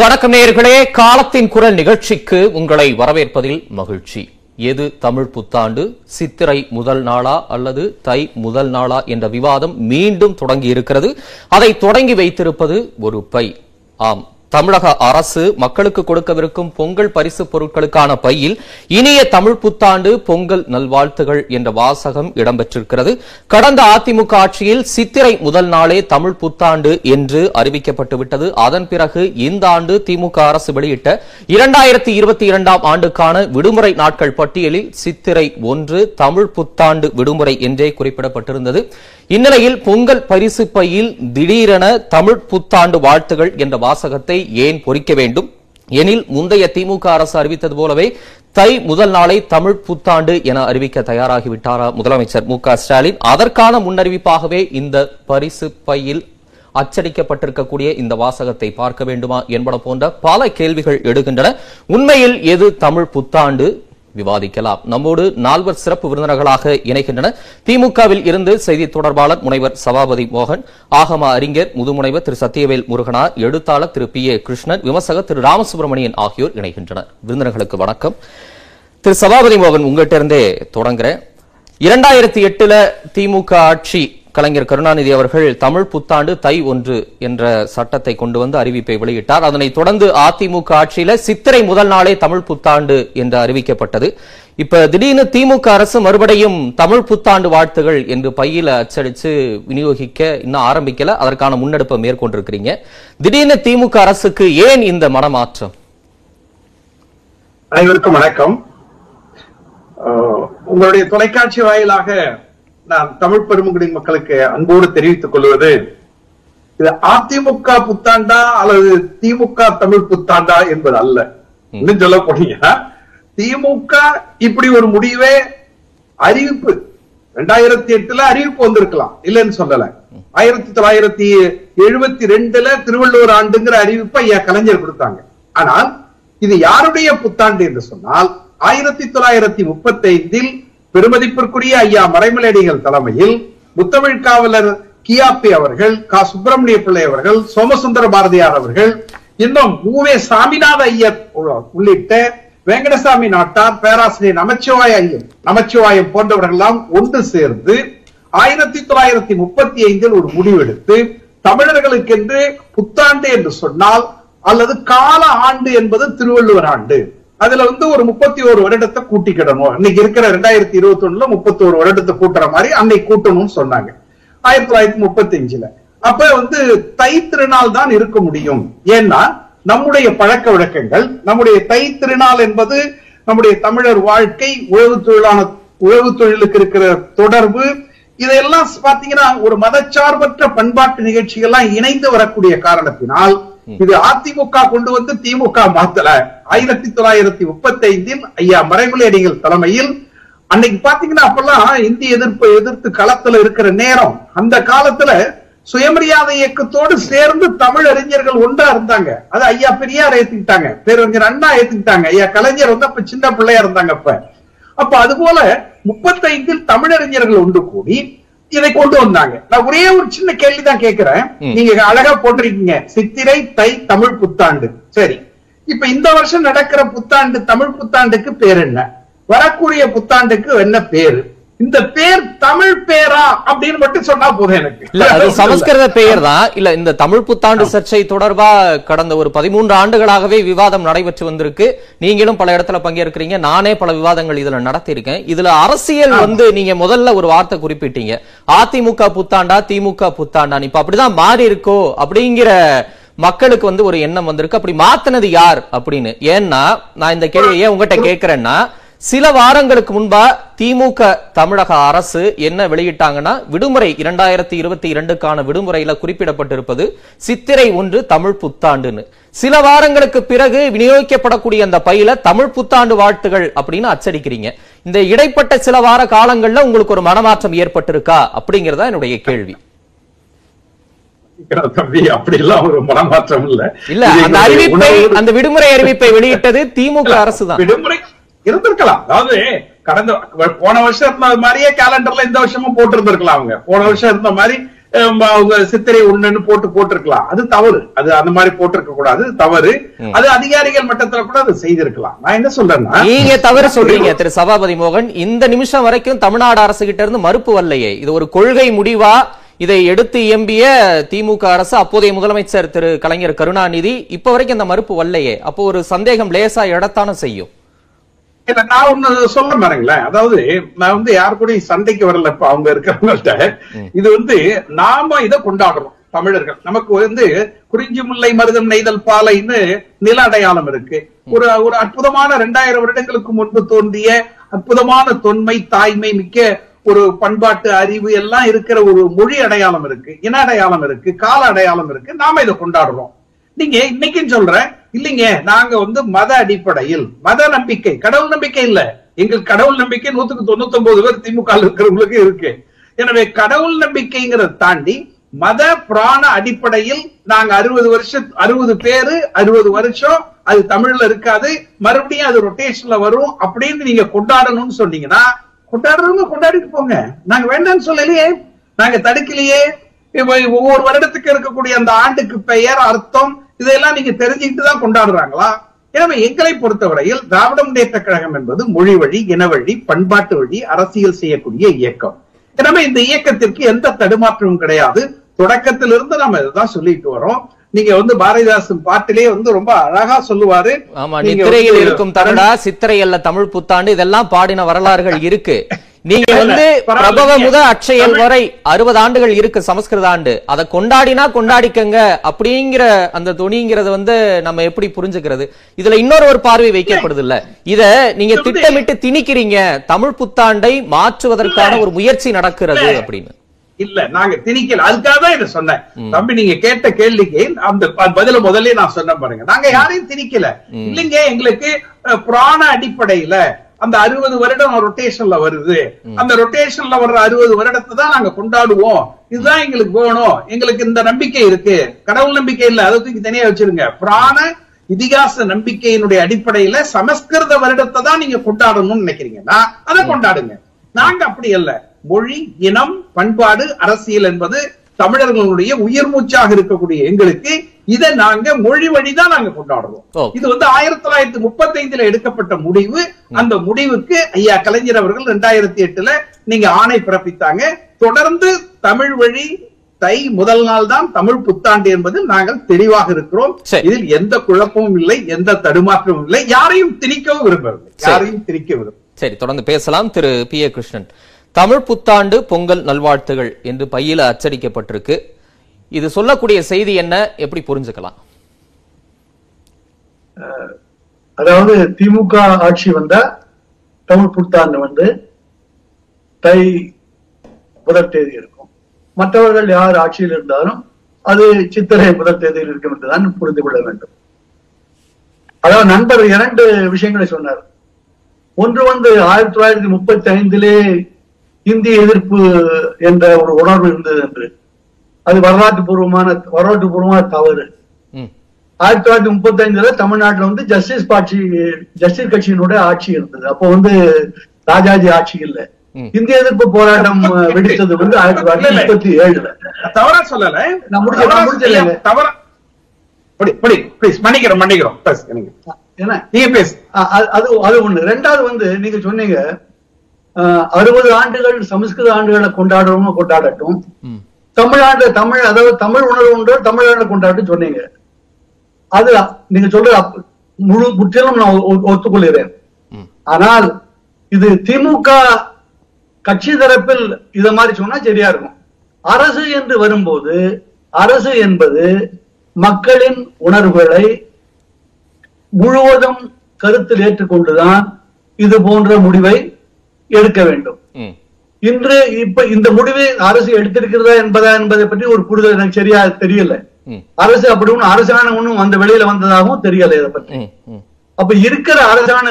வணக்கம் நேயர்களே, காலத்தின் குரல் நிகழ்ச்சிக்கு உங்களை வரவேற்பதில் மகிழ்ச்சி. எது தமிழ் புத்தாண்டு, சித்திரை முதல் நாளா அல்லது தை முதல் நாளா என்ற விவாதம் மீண்டும் தொடங்கி இருக்கிறது. அதை தொடங்கி வைத்திருப்பது ஒரு பை. ஆம், தமிழக அரசு மக்களுக்கு கொடுக்கவிருக்கும் பொங்கல் பரிசு பொருட்களுக்கான பையில் இனிய தமிழ் புத்தாண்டு பொங்கல் நல்வாழ்த்துகள் என்ற வாசகம் இடம்பெற்றிருக்கிறது. கடந்த அதிமுக ஆட்சியில் சித்திரை முதல் நாளே தமிழ் புத்தாண்டு என்று அறிவிக்கப்பட்டுவிட்டது. அதன் பிறகு இந்த ஆண்டு திமுக அரசு வெளியிட்ட 2022 ஆண்டுக்கான விடுமுறை நாட்கள் பட்டியலில் சித்திரை 1 தமிழ் புத்தாண்டு விடுமுறை என்றே குறிப்பிடப்பட்டிருந்தது. இந்நிலையில் பொங்கல் பரிசு பையில் திடீரென தமிழ் புத்தாண்டு வாழ்த்துகள் என்ற வாசகத்தை ஏன் பொறிக்க வேண்டும் எனில், முந்தைய திமுக அரசு அறிவித்தது போலவே தை முதல் நாளை தமிழ் புத்தாண்டு என அறிவிக்க தயாராகிவிட்டாரா முதலமைச்சர் மு க ஸ்டாலின்? அதற்கான முன்னறிவிப்பாகவே இந்த பரிசு பையில் அச்சடிக்கப்பட்டிருக்கக்கூடிய இந்த வாசகத்தை பார்க்க வேண்டுமா என்பன போன்ற பல கேள்விகள் எழுகின்றன. உண்மையில் எது தமிழ் புத்தாண்டு விவாதிக்கலாம். நம்மோடு நால்வர் சிறப்பு விருந்தினர்களாக இணைகின்றனர். திமுகவில் இருந்து செய்தி தொடர்பாளர் முனைவர் சபாபதி மோகன், ஆகம அறிஞர் முதுமுனைவர் திரு சத்தியவேல் முருகனார், எழுத்தாளர் திரு பி ஏ கிருஷ்ணன், விமர்சகர் திரு ராமசுப்பிரமணியன் ஆகியோர் இணைகின்றனர். விருந்தினர்களுக்கு வணக்கம். திரு சபாபதி மோகன், உங்கள்கிட்ட இருந்தே தொடங்குறேன். 2008 திமுக ஆட்சி கலைஞர் கருணாநிதி அவர்கள் தமிழ் புத்தாண்டு தை 1 என்ற சட்டத்தை கொண்டு வந்து அறிவிப்பை வெளியிட்டார். அதனைத் தொடர்ந்து அதிமுக ஆட்சியில சித்திரை முதல் நாளே தமிழ் புத்தாண்டு என்று அறிவிக்கப்பட்டது. இப்ப திடீர்னு திமுக அரசு மறுபடியும் தமிழ் புத்தாண்டு வாழ்த்துகள் என்று பையில அச்சடிச்சு விநியோகிக்க இன்னும் ஆரம்பிக்கல, அதற்கான முன்னெடுப்பை மேற்கொண்டிருக்கிறீங்க. திடீர்னு திமுக அரசுக்கு ஏன் இந்த மனமாற்றம்? அனைவருக்கும் வணக்கம். உங்களுடைய தொலைக்காட்சி வாயிலாக நான் தமிழ் பெருமக்களின் மக்களுக்கு அன்போடு தெரிவித்துக் கொள்வது, இது அதிமுக புத்தாண்டா அல்லது திமுக தமிழ் புத்தாண்டா என்பது அல்ல. இன்னும் சொல்ல போனீங்கன்னா, திமுக இப்படி ஒரு முடிவே அறிவிப்பு 2008 அறிவிப்பு வந்திருக்கலாம், இல்லைன்னு சொல்லல. 1972 திருவள்ளுவர் ஆண்டுங்கிற அறிவிப்பை கலைஞர் கொடுத்தாங்க. ஆனால் இது யாருடைய புத்தாண்டு என்று சொன்னால், 1935 பெருமதிப்பிற்குரிய ஐயா மறைமலையடிகள் தலைமையில் முத்தமிழ் காவலர் கியாப்பி அவர்கள், கா. சுப்பிரமணிய பிள்ளை அவர்கள், சோமசுந்தர பாரதியார் அவர்கள், இன்னும் ஊவே சாமிநாத ஐயர் உள்ளிட்ட வேங்கடசாமி நாட்டார், பேராசிரியர் நமச்சிவாயம் போன்றவர்கள் எல்லாம் ஒன்று சேர்ந்து 1935 ஒரு முடிவெடுத்து தமிழர்களுக்கு என்று புத்தாண்டு என்று சொன்னால் அல்லது கால ஆண்டு என்பது திருவள்ளுவர் ஆண்டு. அதுல ஒரு 31 வருடத்தை கூட்டிக்கிடணும். இன்னைக்கு இருக்கிற 2021 31 வருடத்தை கூட்டுற மாதிரி அன்னை கூட்டணும்னு சொன்னாங்க 1935. அப்ப தை திருநாள் தான் இருக்க முடியும். ஏன்னா நம்முடைய பழக்க வழக்கங்கள், நம்முடைய தை திருநாள் என்பது நம்முடைய தமிழர் வாழ்க்கை, உழவு தொழிலுக்கு இருக்கிற தொடர்பு, இதையெல்லாம் பாத்தீங்கன்னா ஒரு மதச்சார்பற்ற பண்பாட்டு நிகழ்ச்சிகள்லாம் இணைந்து வரக்கூடிய காரணத்தினால் இது அதிமுக கொண்டு வந்து திமுக மாத்தல. 1935 ஐயா மறைமலையடிகள் தலைமையில் அன்னைக்கு பாத்தீங்கன்னா, அப்பெல்லாம் இந்திய எதிர்த்து களத்துல இருக்கிற நேரம். அந்த காலத்துல சுயமரியாதை இயக்கத்தோடு சேர்ந்து தமிழ் அறிஞர்கள் ஒன்றா இருந்தாங்க. அது ஐயா பெரியார் ஏத்துக்கிட்டாங்க, பேரறிஞர் அண்ணா ஏத்துக்கிட்டாங்க, ஐயா கலைஞர் அப்ப சின்ன பிள்ளையா இருந்தாங்க. அப்ப அது போல 1935 தமிழறிஞர்கள் ஒன்று கூடி இதை கொண்டு வந்தாங்க. நான் ஒரே ஒரு சின்ன கேள்விதான் கேட்கிறேன். நீங்க அழகா போட்டிருக்கீங்க சித்திரை தை தமிழ் புத்தாண்டு. சரி, இப்ப இந்த வருஷம் நடக்கிற புத்தாண்டு தமிழ் புத்தாண்டுக்கு பேர் என்ன, வரக்கூடிய புத்தாண்டுக்கு என்ன பேரு? இந்த பேர் தமிழ் பேரா அப்படின்னு மட்டும் சொன்னா போதும் எனக்கு. இல்ல, அது சமஸ்கிருத பெயர் தான். இல்ல, இந்த தமிழ் புத்தாண்டு சர்ச்சை தொடர்பா கடந்த ஒரு 13 ஆண்டுகளாகவே விவாதம் நடைபெற்று வந்திருக்கு. நீங்களும் பல இடத்துல பங்கேற்கிறீங்க, நானே பல விவாதங்கள் இதுல நடத்தியிருக்கேன். இதுல அரசியல் நீங்க முதல்ல ஒரு வார்த்தை குறிப்பிட்டீங்க, அதிமுக புத்தாண்டா திமுக புத்தாண்டா, இப்ப அப்படிதான் மாறி இருக்கோ அப்படிங்கிற மக்களுக்கு ஒரு எண்ணம் வந்திருக்கு. அப்படி மாத்தினது யார் அப்படின்னு ஏன்னா நான் இந்த கேள்வியை உங்ககிட்ட கேட்கிறேன்னா, சில வாரங்களுக்கு முன்பா திமுக தமிழக அரசு என்ன வெளியிட்டாங்கன்னா, விடுமுறை 2022 விடுமுறையில குறிப்பிடப்பட்டிருப்பது சித்திரை 1 தமிழ் புத்தாண்டுன்னு. சில வாரங்களுக்கு பிறகு விநியோகிக்கப்படக்கூடிய அந்த பையில தமிழ் புத்தாண்டு வாழ்த்துகள் அப்படின்னு அச்சடிக்கிறீங்க. இந்த இடைப்பட்ட சில வார காலங்கள்ல உங்களுக்கு ஒரு மனமாற்றம் ஏற்பட்டிருக்கா அப்படிங்கறதா என்னுடைய கேள்வி. மனமாற்றம் இல்ல, அந்த அறிவிப்பை, அந்த விடுமுறை அறிவிப்பை வெளியிட்டது திமுக அரசு தான். விடுமுறை இருந்திருக்கலாம், அதாவது கடந்த போன வருஷம் இருந்த மாதிரியே கேலண்டர்ல இந்த வருஷமும் போட்டு இருந்திருக்கலாம். அவங்க போன வருஷம் இருந்த மாதிரி அவங்க சித்திரை ஒண்ணுன்னு போட்டிருக்கலாம். அது தவறு, அது அந்த மாதிரி போட்டிருக்க கூடாது, தவறு. அது அதிகாரிகள் மட்டத்துல கூட அதை செய்திருக்கலாம். நான் என்ன சொல்றேன்னா, நீங்க தவறு சொல்றீங்க திரு சபாபதி மோகன். இந்த நிமிஷம் வரைக்கும் தமிழ்நாடு அரசு கிட்ட இருந்து மறுப்பு வரலையே, இது ஒரு கொள்கை முடிவா? இதை எடுத்து இயம்பிய திமுக அரசு, அப்போதைய முதலமைச்சர் திரு கலைஞர் கருணாநிதி, இப்ப வரைக்கும் அந்த மறுப்பு வரலையே, அப்போ ஒரு சந்தேகம் லேசா எழத்தான செய்யும். இல்ல, நான் ஒண்ணு சொல்ல பாருங்களேன். அதாவது நான் யார் கூட சண்டைக்கு வரல. இப்ப அவங்க இருக்கிறவங்கள்ட்ட இது நாம இதை கொண்டாடுறோம். தமிழர்கள் நமக்கு குறிஞ்சி முல்லை மருதம் நெய்தல் பாலைன்னு நில அடையாளம் இருக்கு. ஒரு ஒரு அற்புதமான 2000 வருடங்களுக்கு முன்பு தோன்றிய அற்புதமான தொன்மை தாய்மை மிக்க ஒரு பண்பாட்டு அறிவு எல்லாம் இருக்கிற ஒரு மொழி அடையாளம் இருக்கு, இன அடையாளம் இருக்கு, கால அடையாளம் இருக்கு. நாம இதை கொண்டாடுறோம். நீங்க இன்னைக்குன்னு சொல்றேன் இல்லைங்க, நாங்க மத அடிப்படையில், மத நம்பிக்கை, கடவுள் நம்பிக்கை இல்ல. எங்களுக்கு கடவுள் நம்பிக்கை 199 பேர் திமுக இருக்கிறவங்களுக்கு இருக்கு. எனவே கடவுள் நம்பிக்கைங்கிறத தாண்டி மத பிராண அடிப்படையில் நாங்க 60 வருஷம் அது தமிழ்ல இருக்காது, மறுபடியும் அது ரொட்டேஷன்ல வரும் அப்படின்னு நீங்க கொண்டாடணும்னு சொன்னீங்கன்னா, கொண்டாடுறவங்க கொண்டாடிட்டு போங்க. நாங்க வேண்டாம்னு சொல்லலையே, நாங்க தடுக்கலையே. ஒவ்வொரு வருடத்துக்கு இருக்கக்கூடிய அந்த ஆண்டுக்கு பெயர், அர்த்தம், இதெல்லாம் நீங்க தெரிஞ்சுக்கிட்டு தான் கொண்டாடுறாங்களா? எனவே எங்களை பொறுத்தவரையில் திராவிட முன்னேற்ற கழகம் என்பது மொழி வழி, இன வழி, பண்பாட்டு வழி அரசியல் செய்யக்கூடிய இயக்கம். எனவே இந்த இயக்கத்திற்கு எந்த தடுமாற்றமும் கிடையாது. தொடக்கத்திலிருந்து நாம இதுதான் சொல்லிட்டு வரோம். நீங்க பாரதிதாசன் பாட்டிலே ரொம்ப அழகா சொல்லுவாரு, நித்திரையில் இருக்கும் தருடா, சித்திரை அல்ல தமிழ் புத்தாண்டு, இதெல்லாம் பாடின வரலாறுகள் இருக்கு. நீங்க பிரபவ முத அட்சயல் வரை 60 ஆண்டுகள் இருக்கு சமஸ்கிருத ஆண்டு. அதை கொண்டாடினா கொண்டாடிக்கங்க அப்படிங்கிற அந்த துணிங்கிறது நம்ம எப்படி புரிஞ்சுக்கிறது? இதுல இன்னொரு ஒரு பார்வை வைக்கப்படுது இல்ல, இத நீங்க திட்டமிட்டு திணிக்கிறீங்க, தமிழ் புத்தாண்டை மாற்றுவதற்கான ஒரு முயற்சி நடக்கிறது அப்படின்னு. இல்ல, நாங்க திணிக்கல, அதுக்காக தான் இதை சொன்னேன். தம்பி, நீங்க கேட்ட கேள்விக்கு அந்த பதில முதல்ல நான் சொன்ன பாருங்க, நாங்க யாரையும் திணிக்கல. இல்லைங்க, எங்களுக்கு புராண அடிப்படையில அந்த 60 வருடம் ரொட்டேஷன்ல வருது, அந்த ரொட்டேஷன்ல வர்ற 60 வருடத்தை தான் நாங்க கொண்டாடுவோம், இதுதான் எங்களுக்கு வேணும், எங்களுக்கு இந்த நம்பிக்கை இருக்கு. கடவுள் நம்பிக்கை இல்ல, அதுக்கு தனியா வச்சிருங்க. பிராண இதிகாச நம்பிக்கையினுடைய அடிப்படையில சமஸ்கிருத வருடத்தை தான் நீங்க கொண்டாடணும்னு நினைக்கிறீங்கன்னா அதை கொண்டாடுங்க. நாங்க அப்படி அல்ல. மொழி, இனம், பண்பாடு, அரசியல் என்பது தமிழர்களுடைய உயிர் மூச்சாக இருக்கக்கூடிய எங்களுக்கு இதை நாங்க மொழி வழிதான் நாங்க கொண்டாடுறோம். இது 1935ல் எடுக்கப்பட்ட முடிவு. அந்த முடிவுக்கு ஐயா கலைஞர் அவர்கள் 2008ல் நீங்க ஆணை பிறப்பித்தாங்க. தொடர்ந்து தமிழ் வழி தை முதல் நாள் தான் தமிழ் புத்தாண்டு என்பதில் நாங்கள் தெளிவாக இருக்கிறோம். இதில் எந்த குழப்பமும் இல்லை, எந்த தடுமாற்றமும் இல்லை. யாரையும் திணிக்கவும் விரும்பவில்லை, யாரையும் திணிக்க விரும்பவில்லை. சரி, தொடர்ந்து பேசலாம். திரு பி ஏ கிருஷ்ணன், தமிழ் புத்தாண்டு பொங்கல் நல்வாழ்த்துகள் என்று பையில அச்சடிக்கப்பட்டிருக்கு. இது சொல்லக்கூடிய செய்தி என்ன, எப்படி புரிஞ்சுக்கலாம்? அதாவது திமுக ஆட்சி வந்தா தமிழ் புத்தாண்டு தை முதல் தேதி இருக்கும், மற்றவர்கள் யார் ஆட்சியில் இருந்தாலும் அது சித்திரை முதல் தேதியில் இருக்கும் என்றுதான் புரிந்து கொள்ள வேண்டும். அதாவது நண்பர் 2 விஷயங்களை சொன்னார். ஒன்று 1935லே இந்திய எதிர்ப்பு என்ற ஒரு உணர்வு இருந்தது என்று, அது வரலாற்று பூர்வமான தவறு. 1935ல தமிழ்நாட்டில் ஜஸ்டிஸ் கட்சியினுடைய ஆட்சி இருந்தது. அப்போ ராஜாஜி ஆட்சி இல்ல. இந்திய எதிர்ப்பு போராட்டம் வெடித்தது 1937ல. தவறா சொல்லல, அது ஒண்ணு. ரெண்டாவது நீங்க சொன்னீங்க 60 ஆண்டுகள் சமஸ்கிருத ஆண்டுகளை கொண்டாடுறோம், கொண்டாடட்டும். தமிழ்நாடு தமிழ் உணர்வு உண்டோ, தமிழ்நாடு கொண்டாட்டம் சொன்னீங்க. அது நீங்க சொல்ற முற்றிலும் நான் ஒத்துக்கொள்கிறேன். ஆனால் இது திமுக கட்சி தரப்பில் இத மாதிரி சொன்னா சரியா இருக்கும். அரசு என்று வரும்போது, அரசு என்பது மக்களின் உணர்வுகளை முழுவதும் கருத்தில் ஏற்றுக்கொண்டுதான் இது போன்ற முடிவை எடுக்க வேண்டும். இன்று இப்ப இந்த முடிவை அரசு எடுத்திருக்கிறதா என்பதை பற்றி ஒரு புரிதல் எனக்கு சரியா தெரியல. அரசு அப்படி ஒன்னும் அரசாணை ஒன்னும் அந்த வெளியில வந்ததாகவும் தெரியல இதை பற்றி. அப்ப இருக்கிற அரசாணை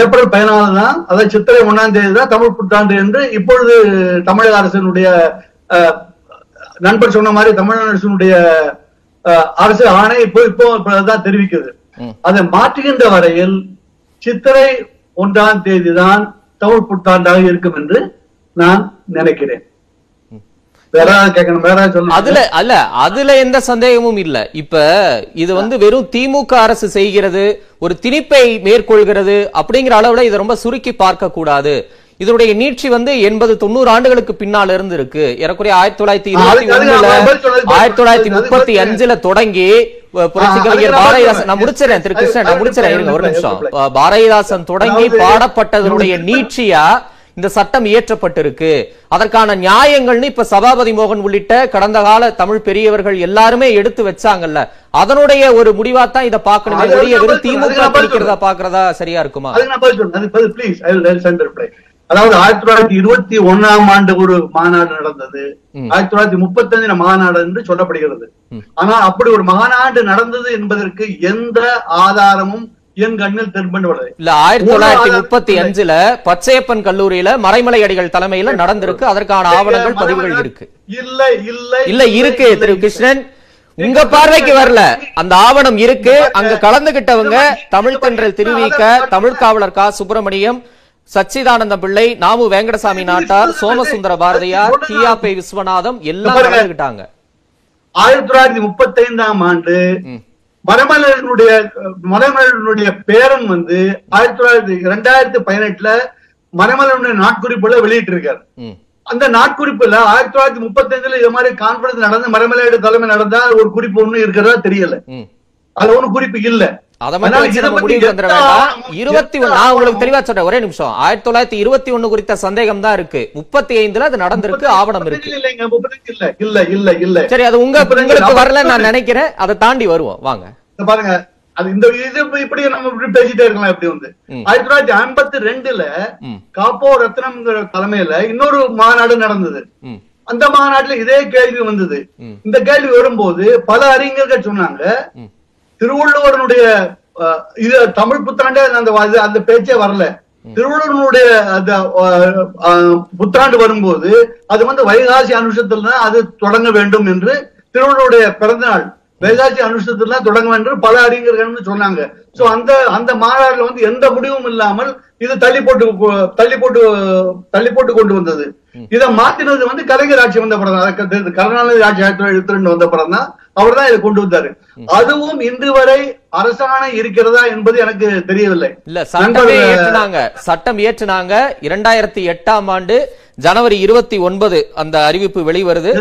ஏப்ரல் 14 தான், அதாவது சித்திரை 1ஆம் தேதி தான் தமிழ் புத்தாண்டு என்று இப்பொழுது தமிழக அரசினுடைய நண்பர் சொன்ன மாதிரி தமிழக அரசினுடைய அரசு ஆணை இப்போ தான் தெரிவிக்குது. அதை மாற்றுகின்ற வரையில் சித்திரை 1ஆம் தேதி தான் தமிழ் புத்தாண்டாக இருக்கும் என்று நான் நினைக்கிறேன். அதுல எந்த சந்தேகமும் இல்ல. இப்ப இது வந்து வெறும் திமுக அரசு செய்கிறது, ஒரு திணிப்பை மேற்கொள்கிறது அப்படிங்கிற அளவுல இதை ரொம்ப சுருக்கி பார்க்க கூடாது. இதனுடைய நீட்சி வந்து 80-90 ஆண்டுகளுக்கு பின்னால இருந்து இருக்கு. ஏறக்குறைய 1921 1935 தொடங்கி புரட்சி கவிஞர் பாரதிதாசன், நான் முடிச்சிடறேன் திரு கிருஷ்ணன், நான் முடிச்சிடறேன் ஒரு நிமிஷம். பாரதிதாசன் தொடங்கி பாடப்பட்டதனுடைய நீட்சியா இந்த சட்டம் இயற்றப்பட்டிருக்கு. அதற்கான நியாயங்கள்னு இப்ப சபாபதி மோகன் உள்ளிட்ட கடந்த கால தமிழ் பெரியவர்கள் எல்லாருமே எடுத்து வச்சாங்கல்ல, அதனுடைய ஒரு முடிவாத்தான் இதை பார்க்கணும். திமுக பிடிக்கிறதா பாக்குறதா சரியா இருக்குமா? அதாவது 1921 ஆண்டு ஒரு மாநாடு நடந்தது, 1935 மாநாடு என்று சொல்லப்படுகிறது. ஆனா அப்படி ஒரு மாநாடு நடந்தது என்பதற்கு எந்த ஆதாரமும் என் கண்ணில் தென்படுவது இல்ல. 1935 பச்சையப்பன் கல்லூரியில மறைமலை அடிகள் தலைமையில நடந்திருக்கு, அதற்கான ஆவணங்கள் பதிவுகள் இருக்கு. இல்ல இல்ல இல்ல இருக்கு திரு கிருஷ்ணன், உங்க பார்வைக்கு வரல, அந்த ஆவணம் இருக்கு. அங்க கலந்துகிட்டவங்க தமிழ்தன்றல் திருவிக்க, தமிழ் காவலர் கா. சுப்பிரமணியம், சச்சிதானந்த பிள்ளை, நாமு வேங்கடசாமி நாட்டார், சோமசுந்தர பாரதியார், தியாபை விஸ்வநாதம் எல்லாரும் கலந்துகிட்டாங்க. 1935 ஆண்டு மறைமலனுடைய பேரன் வந்து 2018 மறைமலனுடைய நாட்குறிப்புல வெளியிட்டு இருக்காரு. அந்த நாட்குறிப்புல 1935 இது மாதிரி கான்பரன்ஸ் நடந்து மறைமலையோட தலைமை நடந்தா ஒரு குறிப்பு ஒண்ணு இருக்கிறதா தெரியல. அது ஒண்ணு குறிப்பு இல்ல. தெளிவா சொல்றேன் ஒரே நிமிஷம். 1921 குறித்த சந்தேகம் தான் இருக்கு. 35 அது நடந்திருக்கு, ஆவணம் இருக்கு வரல நான் நினைக்கிறேன். அதை தாண்டி வருவோம் வாங்க. பாருங்க பேசிட்டே இருக்கலாம். இப்படி வந்து 1952 காப்போ ரத்னம் தலைமையில இன்னொரு மாநாடு நடந்தது. அந்த மாநாட்டுல இதே கேள்வி வந்தது. இந்த கேள்வி வரும்போது பல அறிஞர்கள் சொன்னாங்க திருவள்ளுவருடைய இது தமிழ் புத்தாண்டே அந்த பேச்சே வரல. திருவள்ளுவருடைய புத்தாண்டு வரும்போது அது வந்து வைகாசி அனுஷத்துல அது தொடங்க வேண்டும் என்று, திருவள்ளுவருடைய பிறந்த நாள் வைகாசி அனுஷத்துல தொடங்க வேண்டும் பல அறிஞர்கள் சொன்னாங்க. சோ அந்த மாநாடுல வந்து எந்த முடிவும் இல்லாமல் இது தள்ளி போட்டு கொண்டு வந்தது. இதை மாத்தினது வந்து கலைஞர் ஆட்சி வந்த பிறகு, கருணாநிதி ஆட்சி 1972 வந்த பிறகு தான் அவர் தான் இதை கொண்டு வந்தாரு. அதுவும் இன்று வரை அரசாணை இருக்கிறதா என்பது எனக்கு தெரியவில்லை. இல்ல சட்டம் இயற்றினாங்க 2008 ஆண்டு ஜனவரி 29 அந்த அறிவிப்பு வெளிவருது.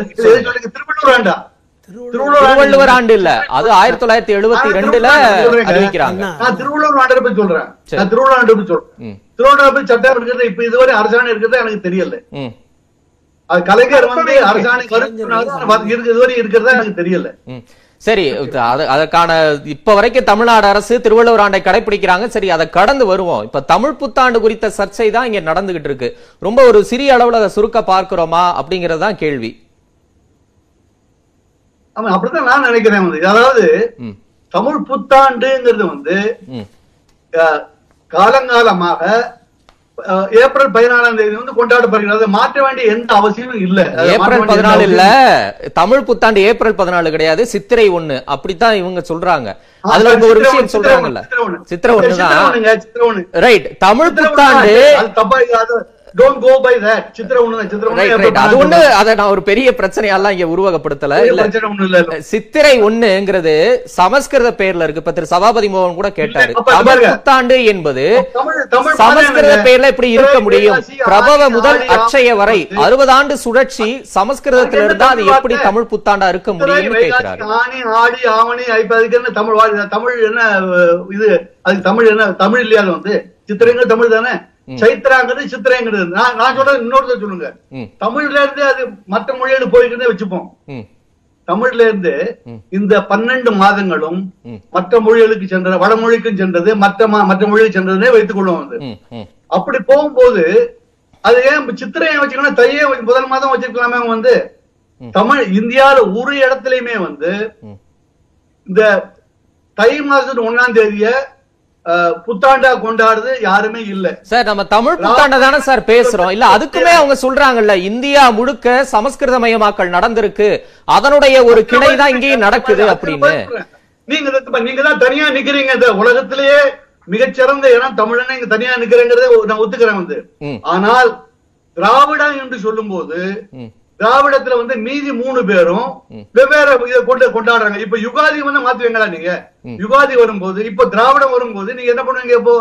திருவள்ளுவர் ஆண்டு இல்ல, அது 1972 அறிவிக்கிறாங்க. நான் திருவள்ளுவர் ஆண்டு போய் சொல்றேன், திருவள்ளுவர் சட்டம் இருக்கிறது. இப்ப இதுவரை அரசாணை இருக்கிறதா எனக்கு தெரியல. கலைஞர் வந்து அரசாணை இதுவரை இருக்கிறதா எனக்கு தெரியல. சரி, அதற்கான இப்ப வரைக்கும் தமிழ்நாடு அரசு திருவள்ளுவர் ஆண்டை கடைபிடிக்கிறாங்க. சரி, அதை கடந்து வருவோம். இப்ப தமிழ் புத்தாண்டு குறித்த சர்ச்சை தான் இங்க நடந்துகிட்டு இருக்கு. ரொம்ப ஒரு சிறிய அளவுல அதை சுருக்க பார்க்கிறோமா அப்படிங்கறதுதான் கேள்வி. ஆமா, அப்படித்தான் நான் நினைக்கிறேன். அதாவது தமிழ் புத்தாண்டுங்கிறது வந்து காலங்காலமாக ஏப்ரல் 14 வந்து கொண்டாடப்படுகிறது. மாற்ற வேண்டிய எந்த அவசியமும் இல்ல. ஏப்ரல் 14 இல்ல, தமிழ் புத்தாண்டு ஏப்ரல் 14 கிடையாது, சித்திரை 1 அப்படித்தான் இவங்க சொல்றாங்க. அதுல ஒரு விஷயம் சொல்றாங்கல்ல, சித்திரை 1 ரைட். தமிழ் புத்தாண்டு தப்பா இல்லாத Don't go by that. அது ஒண்ணு, அத நான் ஒரு பெரிய பிரச்சனையெல்லாம் இங்க உருவகப்படுத்தல. இல்ல, சித்திரை 1ங்கிறது சமஸ்கிருத பெயர்ல இருக்கு. இப்ப திரு சபாபதி மோகன் கூட கேட்டாரு, தமிழ் புத்தாண்டு என்பது சமஸ்கிருத பெயர்ல எப்படி இருக்க முடியும்? பிரபவ முதல் அச்சய வரை 60 ஆண்டு சுழற்சி சமஸ்கிருதத்துல இருந்தா அது எப்படி தமிழ் புத்தாண்டா இருக்க முடியும்னு கேக்குறாரு. ஆடி ஆவணி ஐப்பதுக்கு தமிழ் என்ன இது? அது தமிழ் என்ன? தமிழ் இல்லையா? அது வந்து சித்திரைங்க தமிழ் தானே. சைத்ராங்கிறது சித்திரைங்கிறது. நான் சொல்றது இன்னொருத்தர் சொல்லுங்க. தமிழ்ல இருந்து அது மற்ற மொழியில போயிருக்கிறதே வச்சுப்போம். தமிழ்ல இருந்து இந்த 12 மாதங்களும் மற்ற மொழிகளுக்கு சென்றது, வடமொழிக்கும் சென்றது, மற்ற மொழிக்கு சென்றதுன்னே வைத்துக் கொள்வோம். அது அப்படி போகும்போது அது ஏன் சித்திரையை வச்சுக்கணும்? தையே முதல் மாதம் வச்சிருக்கலாமே. வந்து தமிழ் இந்தியாவில ஒரு இடத்துலயுமே வந்து இந்த தை மாசத்து 1ஆம் தேதிய புத்தாண்டா கொண்டாடுறது யாருமே இல்ல. சார், நம்ம தமிழ் புத்தாண்ட தானே சார் பேசுறோம். இல்ல, அதுக்குமே அவங்க சொல்றாங்கல்ல, இந்தியா முழுக்க சமஸ்கிருதமயமாக்கல் நடந்திருக்கு, அதனுடைய ஒரு கிளைதான் இங்கேயும் நடக்குது அப்படின்னு. நீங்க தான் தனியா நிக்கிறீங்க. இந்த உலகத்திலேயே மிகச்சிறந்த இடம் தமிழனை இங்க தனியா நிக்கிறேங்கிறத நான் ஒத்துக்கிறேன். வந்து ஆனால் திராவிடம் என்று சொல்லும் போது திராவிடத்துல வந்து மீதி 3 பேரும் வெவ்வேறு கொண்டாடுறாங்க. இப்ப யுகாதி வந்து மாத்துவீங்களா நீங்க? யுகாதி வரும்போது இப்ப திராவிடம் வரும்போது நீங்க என்ன பண்ணுவீங்க? இப்போ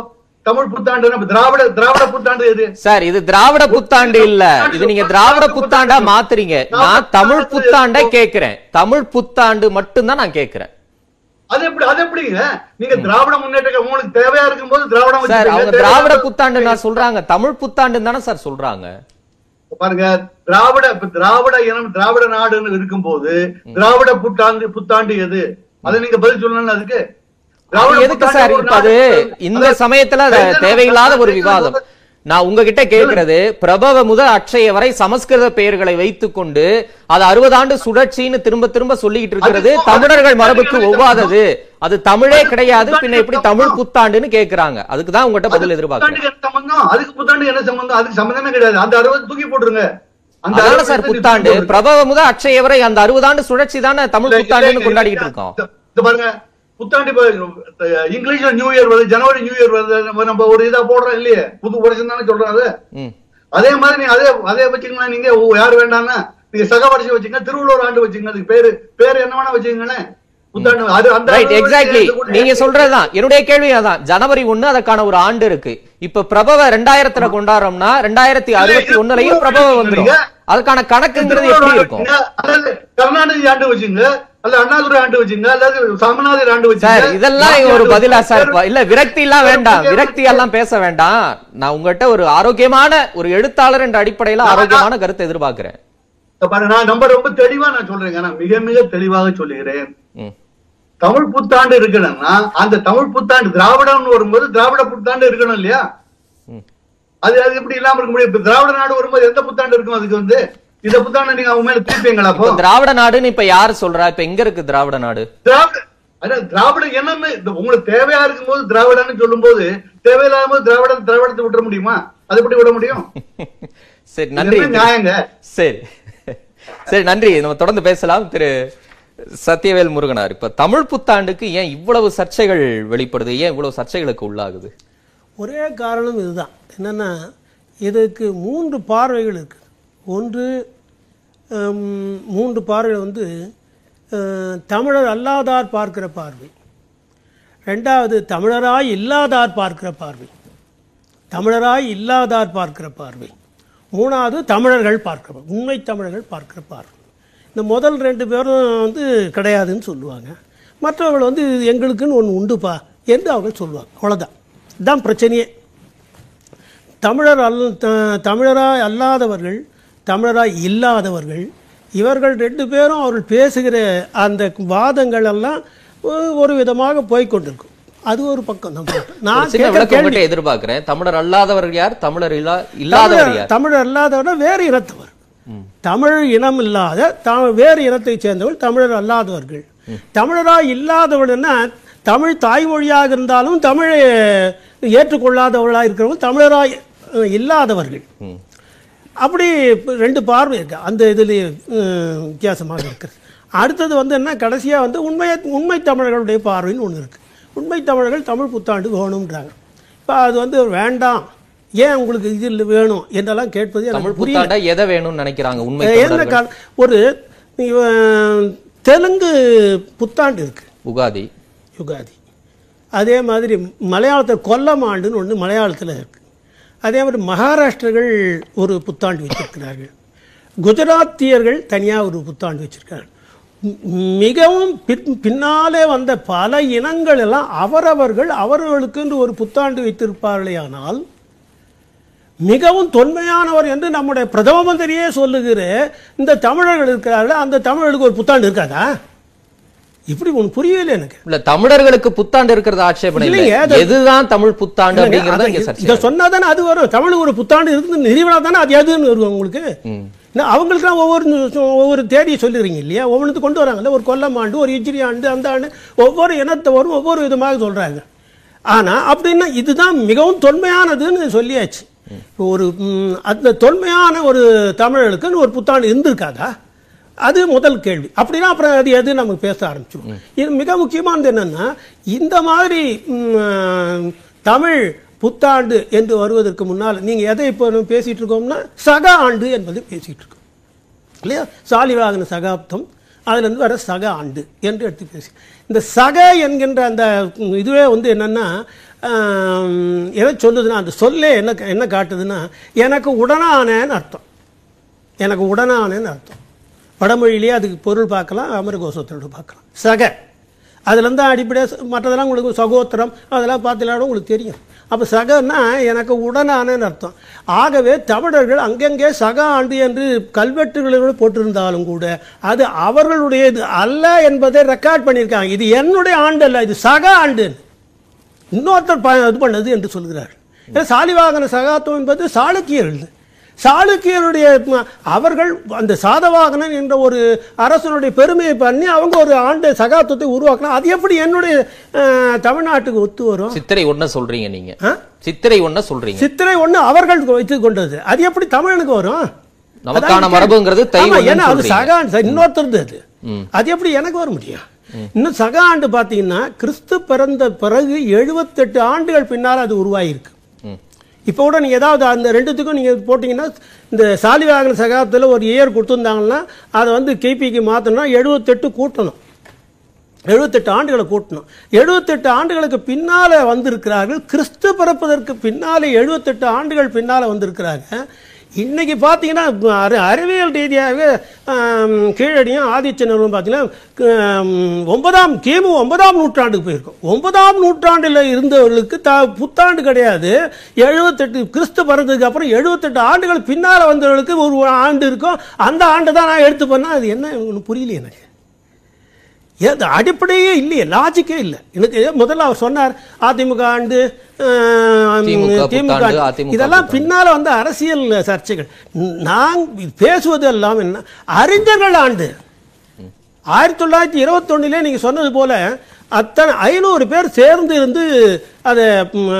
தமிழ் புத்தாண்டு திராவிட புத்தாண்டு எது சார்? இது திராவிட புத்தாண்டு இல்ல, இது நீங்க திராவிட புத்தாண்டா மாத்துறீங்க. நான் தமிழ் புத்தாண்டா கேக்குறேன், தமிழ் புத்தாண்டு மட்டும் தான் நான் கேக்குறேன். திராவிட புத்தாண்டு நான் சொல்றாங்க, தமிழ் புத்தாண்டு தானே சார் சொல்றாங்க. பாருங்க, திராவிட இனம் திராவிட நாடுன்னு இருக்கும் போது திராவிட புத்தாண்டு எது? அதை நீங்க பதில் சொல்லணும். அதுக்கு எதுக்கு சார் இருப்பது இந்த சமயத்துல? தேவையில்லாத ஒரு விவாதம். நான் உங்ககிட்ட கேட்கிறது, பிரபவ முதல் அட்சய வரை சமஸ்கிருத பெயர்களை வைத்துக் கொண்டு அது 60 ஆண்டு சுழற்சின்னு திரும்ப திரும்ப சொல்லிக்கிட்டு இருக்கிறது தமிழர்கள் மரபுக்கு ஒவ்வாதது, அது தமிழே கிடையாது, பின்ன எப்படி தமிழ் புத்தாண்டுன்னு கேக்குறாங்க. அதுக்குதான் உங்ககிட்ட பதில் எதிர்பார்க்கிறேன். அதுக்கு புத்தாண்டு என்ன சம்பந்தம்? அதுக்கு சம்பந்தமே கிடையாது. அந்த 60 தூக்கி போட்டுருங்க. அதனால சார் புத்தாண்டு பிரபவ முதல் அட்சய வரை அந்த 60 ஆண்டு சுழற்சி தானே தமிழ் புத்தாண்டுன்னு கொண்டாடிக்கிட்டு இருக்கோம். புத்தாண்டு இங்கிலீஷ்ல நியூ இயர் வருது, ஜனவரி நியூ இயர் வருது, நம்ம ஒரு இதா போடுறோம் இல்லையே, புது வருஷம் தானே சொல்றோம். அது அதே மாதிரி அதே வச்சுக்கோங்க. நீங்க யாரு வேண்டாம்னா நீங்க சக வருஷம் வச்சுக்கோங்க, திருவள்ளுவர் ஆண்டு வச்சுக்கோங்க, அதுக்கு பேரு பேர் என்ன வேணா வச்சுக்கோங்களேன். நீங்க சொல்றதுதான் என்னுடைய கேள்வி. அதான் ஜனவரி 1 அதற்கான ஒரு ஆண்டு இருக்கு. இப்ப பிரபவ 2000 கொண்டாடுறோம்னா 2061 பிரபவ வந்துடும். அதுக்கான கணக்குங்கிறது எப்படி இருக்கும்? கருணாநிதி ஆண்டு வச்சுங்க, அல்ல அண்ணாதுரை ஆண்டு வச்சுங்க, அல்லது சாமநாதர் ஆண்டு வச்சு. இதெல்லாம் ஒரு பதிலா சார்? இல்ல, விரக்தி எல்லாம் வேண்டாம், விரக்தி எல்லாம் பேச வேண்டாம். நான் உங்ககிட்ட ஒரு ஆரோக்கியமான ஒரு எழுத்தாளர் என்ற அடிப்படையில ஆரோக்கியமான கருத்தை எதிர்பார்க்கிறேன். நான் நம்ம ரொம்ப தெளிவா நான் சொல்றேங்க, நான் மிக மிக தெளிவாக சொல்லுகிறேன். தமிழ் புத்தாண்டு இருக்கணும்னா அந்த தமிழ் புத்தாண்டு திராவிடம்னு வரும்போது திராவிட புத்தாண்டு இருக்கணும் இல்லையா? அது அது இப்படி இல்லாம இருக்க முடியாது. இப்ப திராவிட நாடு வரும்போது எந்த புத்தாண்டு இருக்கும்? அதுக்கு வந்து இத புத்தாண்டு நீங்க அவங்க மேல திருப்பீங்களா? திராவிட நாடுன்னு இப்ப யாரு சொல்றா? இப்ப எங்க இருக்கு திராவிட நாடு? திராவிட என்னன்னு உங்களுக்கு தேவையா இருக்கும் போது திராவிடன்னு சொல்லும் போது, தேவையில்லாத போது திராவிடத்தை விட்டுற முடியுமா? அது எப்படி விட முடியும்? சரி, நன்றி. நியாயங்க. சரி சரி, நன்றி. நம்ம தொடர்ந்து பேசலாம். திரு சத்யவேல் முருகனார், இப்ப தமிழ் புத்தாண்டுக்கு ஏன் இவ்வளவு சர்ச்சைகள் வெளிப்படுது? ஏன் இவ்வளவு சர்ச்சைகளுக்கு உள்ளாகுது? ஒரே காரணம் இதுதான். என்னன்னா, இதுக்கு 3 பார்வைகள் இருக்கு. ஒன்று, 3 பார்வை வந்து தமிழர் அல்லாதார் பார்க்கிற பார்வை. 2வது, தமிழராய் இல்லாதார் பார்க்கிற பார்வை. 3வது, தமிழர்கள் பார்க்கிற உண்மை தமிழர்கள் பார்க்கிற பார்வை. இந்த முதல் 2 பேரும் வந்து கிடையாதுன்னு சொல்லுவாங்க. மற்றவர்கள் வந்து எங்களுக்குன்னு ஒன்று உண்டுப்பா என்று அவங்க சொல்லுவாங்க. அவ்வளோதான். இதுதான் பிரச்சனையே. தமிழராய் அல்லாதவர்கள், தமிழராய் இல்லாதவர்கள், இவர்கள் 2 பேரும் அவர்கள் பேசுகிற அந்த வாதங்கள் எல்லாம் ஒரு விதமாக போய்கொண்டிருக்கும். அது ஒரு பக்கம் தான். நான் எதிர்பார்க்கிறேன், தமிழர் அல்லாதவர்கள் யார்? தமிழர் இல்லாதவர் யார்? தமிழர் அல்லாதவர்கள் வேறு இனத்தவர். தமிழ் இனம் இல்லாத வேறு இனத்தை சேர்ந்தவர்கள் தமிழர் அல்லாதவர்கள். தமிழராய் இல்லாதவர்கள்னா தமிழ் தாய்மொழியாக இருந்தாலும் தமிழை ஏற்றுக்கொள்ளாதவர்களாக இருக்கிறவங்க தமிழராய் இல்லாதவர்கள். அப்படி 2 பார்வை இருக்கு. அந்த இதில் வித்தியாசமாக இருக்கிறது. அடுத்தது வந்து என்ன, கடைசியாக வந்து உண்மை தமிழர்களுடைய பார்வைன்னு ஒன்று இருக்குது. உண்மை தமிழர்கள் தமிழ் புத்தாண்டு வேணும்ன்றாங்க. இப்போ அது வந்து வேண்டாம், ஏன் உங்களுக்கு இது வேணும் என்றெல்லாம் கேட்பது தமிழ் புத்தாண்டா எதை வேணும்னு நினைக்கிறாங்க? உண்மை என்ன காரணம்? ஒரு தெலுங்கு புத்தாண்டு இருக்கு, யுகாதி. அதே மாதிரி மலையாளத்தில் கொல்லம் ஆண்டுன்னு ஒன்று மலையாளத்தில் இருக்குது. அதே மாதிரி மகாராஷ்டிரர்கள் ஒரு புத்தாண்டு வச்சிருக்கிறார்கள். குஜராத்தியர்கள் தனியாக ஒரு புத்தாண்டு வச்சிருக்கார்கள். மிகவும் பின்னாலே வந்த பல இனங்கள் எல்லாம் அவர்களுக்கென்று ஒரு புத்தாண்டு வைத்திருப்பார்களே. ஆனால் மிகவும் தொன்மையானவர் என்று நம்முடைய பிரதம மந்திரியே சொல்லுகிற இந்த தமிழர்கள் இருக்கிறார்கள், அந்த தமிழர்களுக்கு ஒரு புத்தாண்டு இருக்காதா? இப்படி ஒன்று புரியவில்லை எனக்கு. இல்ல, தமிழர்களுக்கு புத்தாண்டு இருக்கிறது ஆட்சேபனை இல்லையே. எதுதான் தமிழ் புத்தாண்டு அப்படிங்கிறது இதை சொன்னாதானே அது வரும். தமிழ் ஒரு புத்தாண்டு இருந்து நிறுவனா தானே அது எதுன்னு வரும் உங்களுக்கு. அவங்களுக்குலாம் ஒவ்வொரு தேதியை சொல்லிடுறீங்க இல்லையா? ஒவ்வொன்று கொண்டு வராங்கல்ல, ஒரு கொல்லம் ஆண்டு, ஒரு இஜ்ரி ஆண்டு, அந்த ஆண்டு ஒவ்வொரு இனத்தவரும் ஒவ்வொரு விதமாக சொல்றாங்க. ஆனா அப்படின்னா இதுதான் மிகவும் தொன்மையானதுன்னு சொல்லியாச்சு. ஒரு அந்த தொன்மையான ஒரு தமிழர்களுக்குன்னு ஒரு புத்தாண்டு இருந்திருக்காதா? அது முதல் கேள்வி. அப்படின்னா அப்புறம் அது எது நம்ம பேச ஆரம்பிச்சோம். இது மிக முக்கியமானது என்னன்னா, இந்த மாதிரி தமிழ் புத்தாண்டு என்று வருவதற்கு முன்னால் நீங்கள் எதை இப்போ பேசிகிட்டு இருக்கோம்னா சக ஆண்டு என்பது பேசிகிட்டு இருக்கோம் இல்லையா? சாலிவாகன சகாப்தம், அதிலிருந்து வர சக ஆண்டு என்று எடுத்து பேசி இந்த சக என்கின்ற அந்த இதுவே என்னென்னா எதை சொல்லுதுன்னா அந்த சொல்லே என்ன காட்டுதுன்னா எனக்கு உடனானேன்னு அர்த்தம். எனக்கு உடனானேன்னு அர்த்தம். வடமொழியிலேயே அதுக்கு பொருள் பார்க்கலாம், அமரகோசத்தோடு பார்க்கலாம். சக அதில் தான் அடிப்படையாக மற்றதெல்லாம் உங்களுக்கு சகோத்திரம் அதெல்லாம் பார்த்துலாட உங்களுக்கு தெரியும். அப்போ சகன்னா எனக்கு உடனானேன்னு அர்த்தம். ஆகவே தமிழர்கள் அங்கங்கே சக ஆண்டு என்று கல்வெட்டுகளோடு போட்டிருந்தாலும் கூட அது அவர்களுடையது அல்ல என்பதை ரெக்கார்ட் பண்ணியிருக்காங்க. இது என்னுடைய ஆண்டு அல்ல, இது சக ஆண்டு இன்னொருத்தர் இது பண்ணது என்று சொல்கிறார்கள். ஏன்னா சாலிவாகன சகாப்தம் என்பது சாளுக்கியர்கள். சாளுக்கியருடைய அவர்கள் அந்த சாதவாகனன் என்ற ஒரு அரசனுடைய பெருமையை பண்ணி அவங்க ஒரு ஆண்டு சகாப்தத்தை உருவாக்கினா அது எப்படி என்னுடைய தமிழ்நாட்டுக்கு ஒத்து வரும்? சித்திரை ஒன்று சொல்றீங்க நீங்க, சித்திரை ஒன்று சொல்றீங்க, சித்திரை ஒன்று அவர்கள் வைத்து கொண்டது, அது எப்படி தமிழனுக்கு வரும்? நமக்கான மரபுங்கிறது இன்னொருத்தருந்தது, அது எப்படி எனக்கு வர முடியும்? இன்னும் சக ஆண்டு பார்த்தீங்கன்னா கிறிஸ்து பிறந்த பிறகு 78 ஆண்டுகள் பின்னால் அது உருவாகிருக்கு. இப்போ கூட நீங்கள் ஏதாவது அந்த ரெண்டுத்துக்கும் நீங்கள் போட்டிங்கன்னா இந்த சாலிவாகன சகாப்தத்தில் ஒரு இயர் கொடுத்துருந்தாங்கன்னா அதை கிபிக்கு மாற்றணும்னா 78 கூட்டணும், 78 ஆண்டுகளை கூட்டணும். 78 ஆண்டுகளுக்கு பின்னால் வந்திருக்கிறார்கள். கிறிஸ்து பிறப்பதற்கு பின்னால் 78 ஆண்டுகள் பின்னால் வந்திருக்கிறாங்க. இன்றைக்கி பார்த்தீங்கன்னா அறிவியல் ரீதியாக கீழடியும் ஆதிச்சநல்லூரும் பார்த்தீங்கன்னா 9ஆம் நூற்றாண்டுக்கு போயிருக்கோம். 9ஆம் நூற்றாண்டில் இருந்தவர்களுக்கு புத்தாண்டு கிடையாது. 78 கிறிஸ்து பிறந்ததுக்கு அப்புறம் 78 ஆண்டுகள் பின்னால் வந்தவர்களுக்கு ஒரு ஆண்டு இருக்கும். அந்த ஆண்டு தான் நான் எடுத்து பண்ணால் அது என்ன புரியல எனக்கு. ஏது அடிப்படையே இல்லையே, லாஜிக்கே இல்லை. எனக்கு முதல்ல அவர் சொன்னார் அதிமுக ஆண்டு திமுக இதெல்லாம் பின்னால் அரசியல் சர்ச்சைகள். நாங்கள் பேசுவது எல்லாம் என்ன அறிஞர்கள் ஆண்டு 1921 நீங்கள் சொன்னது போல அத்தனை 500 பேர் சேர்ந்து இருந்து அதை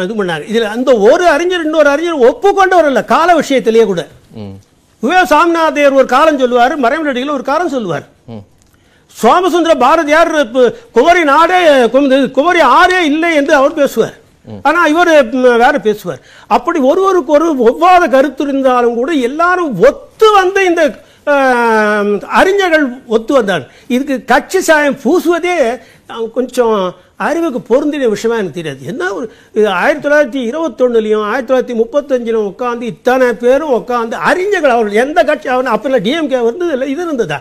இது பண்ணாங்க. இதில் அந்த ஒரு அறிஞர் இன்னொரு அறிஞர் ஒப்புக்கொண்டவர் இல்லை. கால விஷயத்திலேயே கூட வே சாமிநாதையர் ஒரு காலம் சொல்லுவார், மறைமலடிகள் ஒரு காலம் சொல்லுவார், சோமசுந்தர பாரதியார் குமரி நாடே குமரி ஆறே இல்லை என்று அவர் பேசுவார். ஆனால் இவர் வேற பேசுவார். அப்படி ஒருவருக்கு ஒரு ஒவ்வாத கருத்து இருந்தாலும் கூட எல்லாரும் ஒத்து இந்த அறிஞர்கள் ஒத்து வந்தார். இதுக்கு கட்சி சாயம் பூசுவதே கொஞ்சம் அறிவுக்கு பொருந்தின விஷயமா எனக்கு தெரியாது. என்ன ஒரு 1921லேயும் 1935லும் உட்காந்து இத்தனை பேரும் உட்காந்து அறிஞர்கள் அவர்கள் எந்த கட்சி அவன் அப்போ இல்லை டிஎம்கே இல்லை இது இருந்ததா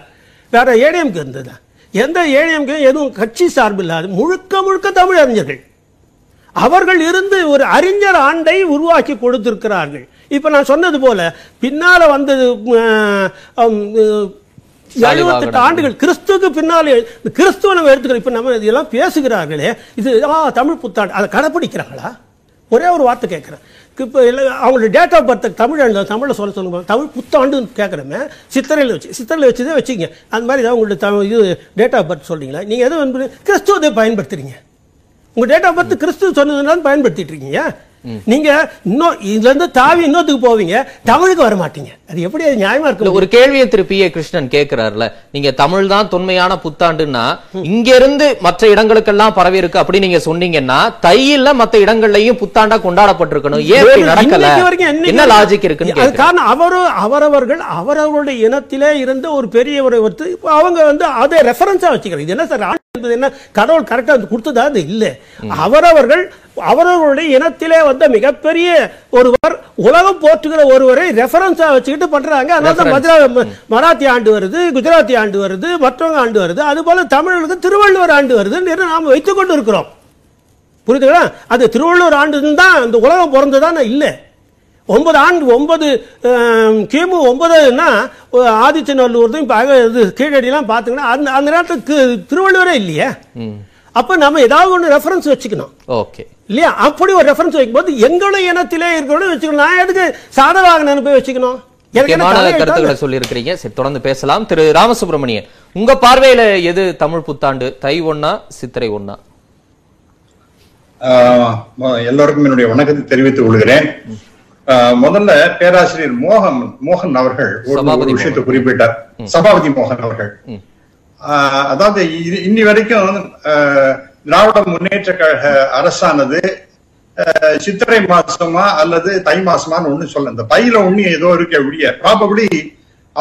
வேற ஏடிஎம்கே இருந்தது. எந்த ஏடிஎம்கே எதுவும் கட்சி சார்பு இல்லாது முழுக்க முழுக்க தமிழ் அறிஞர்கள் அவர்கள் இருந்து ஒரு அறிஞர் ஆண்டை உருவாக்கி கொடுத்திருக்கிறார்கள். இப்போ நான் சொன்னது போல பின்னால் வந்தது 78 ஆண்டுகள் கிறிஸ்துக்கு பின்னாலே கிறிஸ்துவ நம்ம எடுத்துக்கிறோம். இப்போ நம்ம இதெல்லாம் பேசுகிறார்களே இது தமிழ் புத்தாண்டு அதை கடைப்பிடிக்கிறாங்களா? ஒரே ஒரு வார்த்தை கேட்குறேன். இப்போ இல்லை அவங்களோட டேட் ஆஃப் பர்த் தமிழில் சொல்ல சொல்லுங்க. தமிழ் புத்தாண்டுன்னு கேட்குறமே சித்திரையில் வச்சு சித்திரையில் வச்சுதான் வச்சுங்க. அந்த மாதிரி ஏதாவது உங்களுடைய இது டேட் ஆஃப் பர்த் சொல்கிறீங்களா? நீங்கள் எதுவும் என்பது கிறிஸ்துவத்தை பயன்படுத்துறீங்க. உங்கள் டேட் ஆஃப் பர்த் கிறிஸ்து சொன்னதுனால பயன்படுத்திட்டு இருக்கீங்க. நீங்கள் இன்னும் இதுலேருந்து தாவி இன்னொத்துக்கு போவீங்க, தமிழுக்கு வர மாட்டீங்க. அது எப்படி அது நியாயமா இருக்கு? ஒரு கேள்வியை திரு பி.ஏ. கிருஷ்ணன் கேட்கிறாருல, நீங்கள் தமிழ் தான் தொன்மையான புத்தாண்டுன்னா இங்கிருந்து மற்ற இடங்களுக்கெல்லாம் பரவி இருக்கு அப்படி நீங்க சொன்னீங்கன்னா தையில மற்ற இடங்கள்லையும் புத்தாண்டா கொண்டாடப்பட்டிருக்கணும், ஏன் நடக்கல? என்ன லாஜிக் இருக்குன்னு. அது காரணம் அவரவர்கள் அவரவருடைய இனத்திலே இருந்த ஒரு பெரியவரை அவங்க அதை ரெஃபரன்ஸா வச்சுக்கிறாங்க. இது என்ன சார் என்ன கடவுள் கரெக்டா கொடுத்ததா? அது இல்லை. அவரவர்கள் அவரவருடைய இனத்திலே மிகப்பெரிய ஒருவர் உலகம் போற்றுகிற ஒருவரை ரெஃபரன்ஸா வச்சுக்கிட்டு பண்றாங்க. அதனால மராத்தி ஆண்டு வருது, குஜராத்தி ஆண்டு வருது, மற்றவங்க ஆண்டு வருது. அதுபோல தமிழர்களுக்கு திருவள்ளுவர் ஆண்டு வருதுன்னு நாம் வைத்துக் கொண்டு இருக்கிறோம். புரியுதுங்களா? அது திருவள்ளுவர் ஆண்டு தான் இந்த உலகம் பிறந்ததான இல்லை. 9 கிமு 9 ஆதிச்சநல்லூர் கீழடியெல்லாம் பாத்தீங்கன்னா அந்த நேரத்துக்கு திருவள்ளுவரே இல்லையே. அப்ப நம்ம ஏதாவது ஒன்று ரெஃபரன்ஸ் வச்சுக்கணும். ஓகே இல்லையா? அப்படி ஒரு ரெஃபரன்ஸ் வைக்கும்போது எங்களுடைய இனத்திலே இருக்கிறோம் வச்சுக்கணும். நான் எதுக்கு சாதவாகனன் போய் வச்சுக்கணும்? கருத்துக்களை சொல்லி இருக்கிறீங்க. சரி, தொடர்ந்து பேசலாம். திரு ராமசுப்ரமணியன், உங்க பார்வையில எது தமிழ் புத்தாண்டு? தை ஒன்னா சித்திரை ஒன்னா? எல்லோருக்கும் என்னுடைய வணக்கத்தை தெரிவித்துக் கொள்கிறேன். முதல்ல பேராசிரியர் மோகன் அவர்கள் ஒரு விஷயத்தை குறிப்பிட்டார், சபாபதி மோகன் அவர்கள். அதாவது இன்னி வரைக்கும் திராவிட முன்னேற்ற கழக அரசானது சித்திரை மாசமா அல்லது தை மாசமான்னு ஒண்ணு சொல்ல, இந்த பையில ஒண்ணு ஏதோ இருக்க உடைய ப்ராபபிளி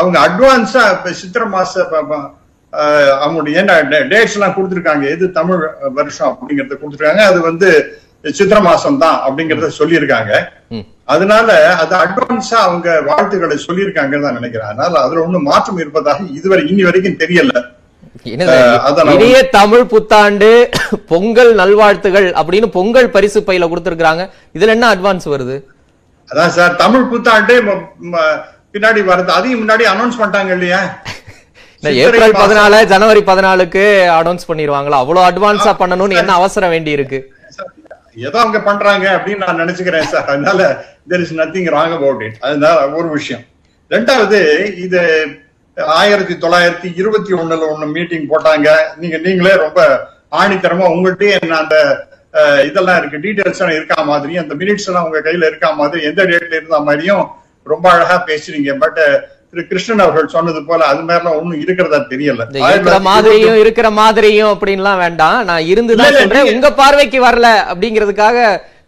அவங்க அட்வான்ஸா சித்திரை மாச அவங்களுடைய டேட்ஸ் எல்லாம் கொடுத்துருக்காங்க, எது தமிழ் வருஷம் அப்படிங்கறத கொடுத்துருக்காங்க, அது வந்து சித்திர மாசம் தான் அப்படிங்கறத சொல்லியிருக்காங்க. அதனால அது அட்வான்ஸா அவங்க வாழ்த்துக்களை சொல்லியிருக்காங்கன்னு தான் நினைக்கிறேன். அதனால அதுல ஒண்ணு மாற்றம் இருப்பதாக இதுவரை இன்னி வரைக்கும் தெரியல. இனிய தமிழ் புத்தாண்டு பொங்கல் நல்வாழ்த்துகள் அப்படின்னு பொங்கல் பரிசு பையில கொடுத்திருக்காங்க, இதுல என்ன அட்வான்ஸ் வருது? அதான் சார், தமிழ் புத்தாண்டு பின்னாடி வருது, அதையும் முன்னாடி அனௌன்ஸ் பண்ணிட்டாங்க இல்லையா, ஏப்ரல் 14 ஜனவரி 14 அனௌன்ஸ் பண்ணிடுவாங்களா? அவ்வளவு அட்வான்ஸா பண்ணணும்னு என்ன அவசரம் வேண்டி இருக்கு? ஏதோ அவங்க பண்றாங்க அப்படின்னு நான் நினைச்சுக்கிறேன் சார். அதனால there is nothing wrong about it. அதனால ஒரு விஷயம். ரெண்டாவது, இது 1921 ஒண்ணு மீட்டிங் போட்டாங்க. நீங்களே ரொம்ப ஆணித்தரமா உங்கள்கிட்டயே அந்த இதெல்லாம் இருக்கு, டீடைல்ஸ் எல்லாம் இருக்கா மாதிரியும், அந்த மினிட்ஸ் எல்லாம் உங்க கையில இருக்கா மாதிரி, எந்த டேட்ல இருந்த மாதிரியும் ரொம்ப அழகா பேசுறீங்க. பட் திரு கிருஷ்ணன் அவர்கள் சொன்னது போல அது மாதிரிலாம் ஒண்ணும் இருக்கிறதா தெரியல. இருக்கிற மாதிரியும் அப்படின்லாம் வேண்டாம், நான் இருந்துதான் சொல்றேன். உங்க பார்வைக்கு வரல அப்படிங்கிறதுக்காக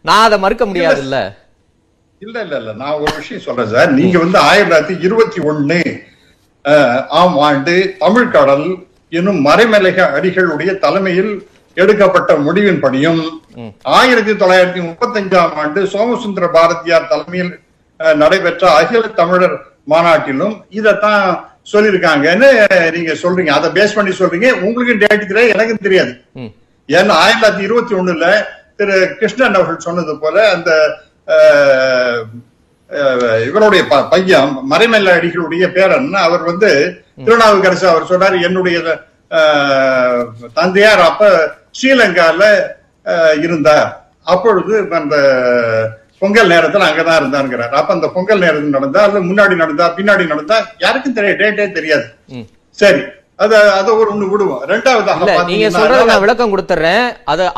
நான் அதை மறுக்க முடியாது. இல்ல நான் ஒரு விஷயம் சொல்றேன் சார். நீங்க வந்து 1921 ஆம் ஆண்டு தமிழ்கடல் என்னும் மறைமலைக அடிகளுடைய தலைமையில் எடுக்கப்பட்ட முடிவின் படியும் 1935 ஆண்டு சோமசுந்தர பாரதியார் தலைமையில் நடைபெற்ற அகில தமிழர் மாநாட்டிலும் இதத்தான் சொல்லிருக்காங்கன்னு நீங்க சொல்றீங்க. அதை பேஸ் பண்ணி சொல்றீங்க. உங்களுக்கு டேட் தெரியாது, எனக்கும் தெரியாது. ஏன்னா 1921 திரு கிருஷ்ணன் அவர்கள் சொன்னது போல அந்த இவருடைய பையன் மறைமல்ல அடிகளுடைய பேரன் அவர் வந்து திருநாவுக்கரசு அவர் சொல்றாரு, என்னுடைய தந்தையார் அப்ப ஸ்ரீலங்கால இருந்தார், அப்பொழுது அந்த பொங்கல் நேரத்துல அங்கதான் இருந்தாருங்கிறார். அப்ப அந்த பொங்கல் நேரத்துல நடந்தா அல்லது முன்னாடி நடந்தா பின்னாடி நடந்தா யாருக்கும் டேட்டே தெரியாது. சரி, அத ஒரு ஒண்ணு விடுவோம். ரெண்டாவது, நீங்க சொல்றது நான் விளக்கம் கொடுத்துறேன்.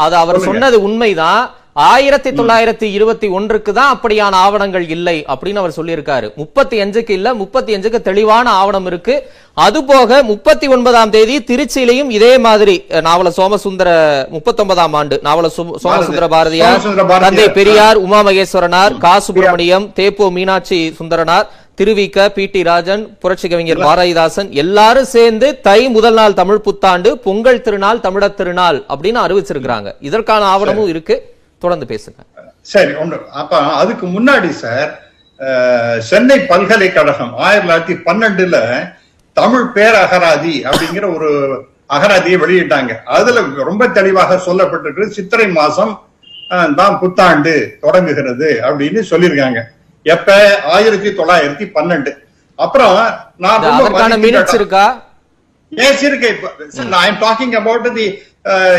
அது அவர் சொன்னது உண்மைதான். 1921 தான் அப்படியான ஆவணங்கள் இல்லை அப்படின்னு அவர் சொல்லியிருக்காரு. 35 இல்ல, 35 தெளிவான ஆவணம் இருக்கு. அது போக 39ஆம் தேதி திருச்சியிலையும் இதே மாதிரி நாவல சோமசுந்தர 19 நாவல சோமசுந்தர பாரதியார், தந்தை பெரியார், உமா மகேஸ்வரனார், கா. சுப்பிரமணியம், தேப்போ மீனாட்சி சுந்தரனார், திருவிக, பி. டி. ராஜன், புரட்சி கவிஞர் பாரதிதாசன் எல்லாரும் சேர்ந்து தை முதல் நாள் தமிழ் புத்தாண்டு, பொங்கல் திருநாள், தமிழர் திருநாள் அப்படின்னு அறிவிச்சிருக்கிறாங்க. இதற்கான ஆவணமும் இருக்கு. தொடர்ந்து பேசுங்க. சரி, ஒன்று. அப்ப அதுக்கு முன்னாடி சார், சென்னை பல்கலைக்கழகம் 1912 தமிழ் பேரகராதி அப்படிங்கிற ஒரு அகராதியை வெளியிட்டாங்க. அதுல ரொம்ப தெளிவாக சொல்லப்பட்டிருக்கு, சித்திரை மாசம் தான் புத்தாண்டு தொடங்குகிறது அப்படின்னு சொல்லியிருக்காங்க. எப்ப? 1912. அப்புறம் நான்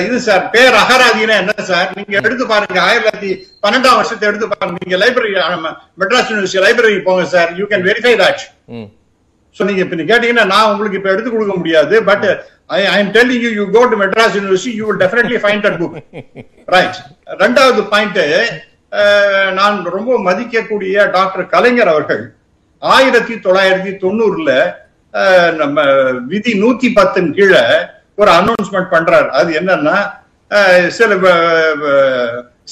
இது சார், பேர் அகராதினா என்ன சார்? நீங்க எடுத்து பாருங்க, 1912 வருஷத்தை எடுத்து பாருங்க. நீங்க லைப்ரரி, மெட்ராஸ் யூனிவர்சிட்டி லைப்ரரி போங்க sir, you can verify that. So நீங்க இப்ப கேட்டீங்கன்னா நான் உங்களுக்கு இப்ப எடுத்து கொடுக்க முடியாது. But I am telling you, you go to Madras university, you will definitely find that book, right? ரெண்டாவது பாயிண்ட், நான் ரொம்ப மதிக்கக்கூடிய டாக்டர் கலைஞர் அவர்கள் 1990 நம்ம விதி 110 கீழே ஒரு அனௌன்ஸ்மெண்ட் பண்றாரு. அது என்னன்னா,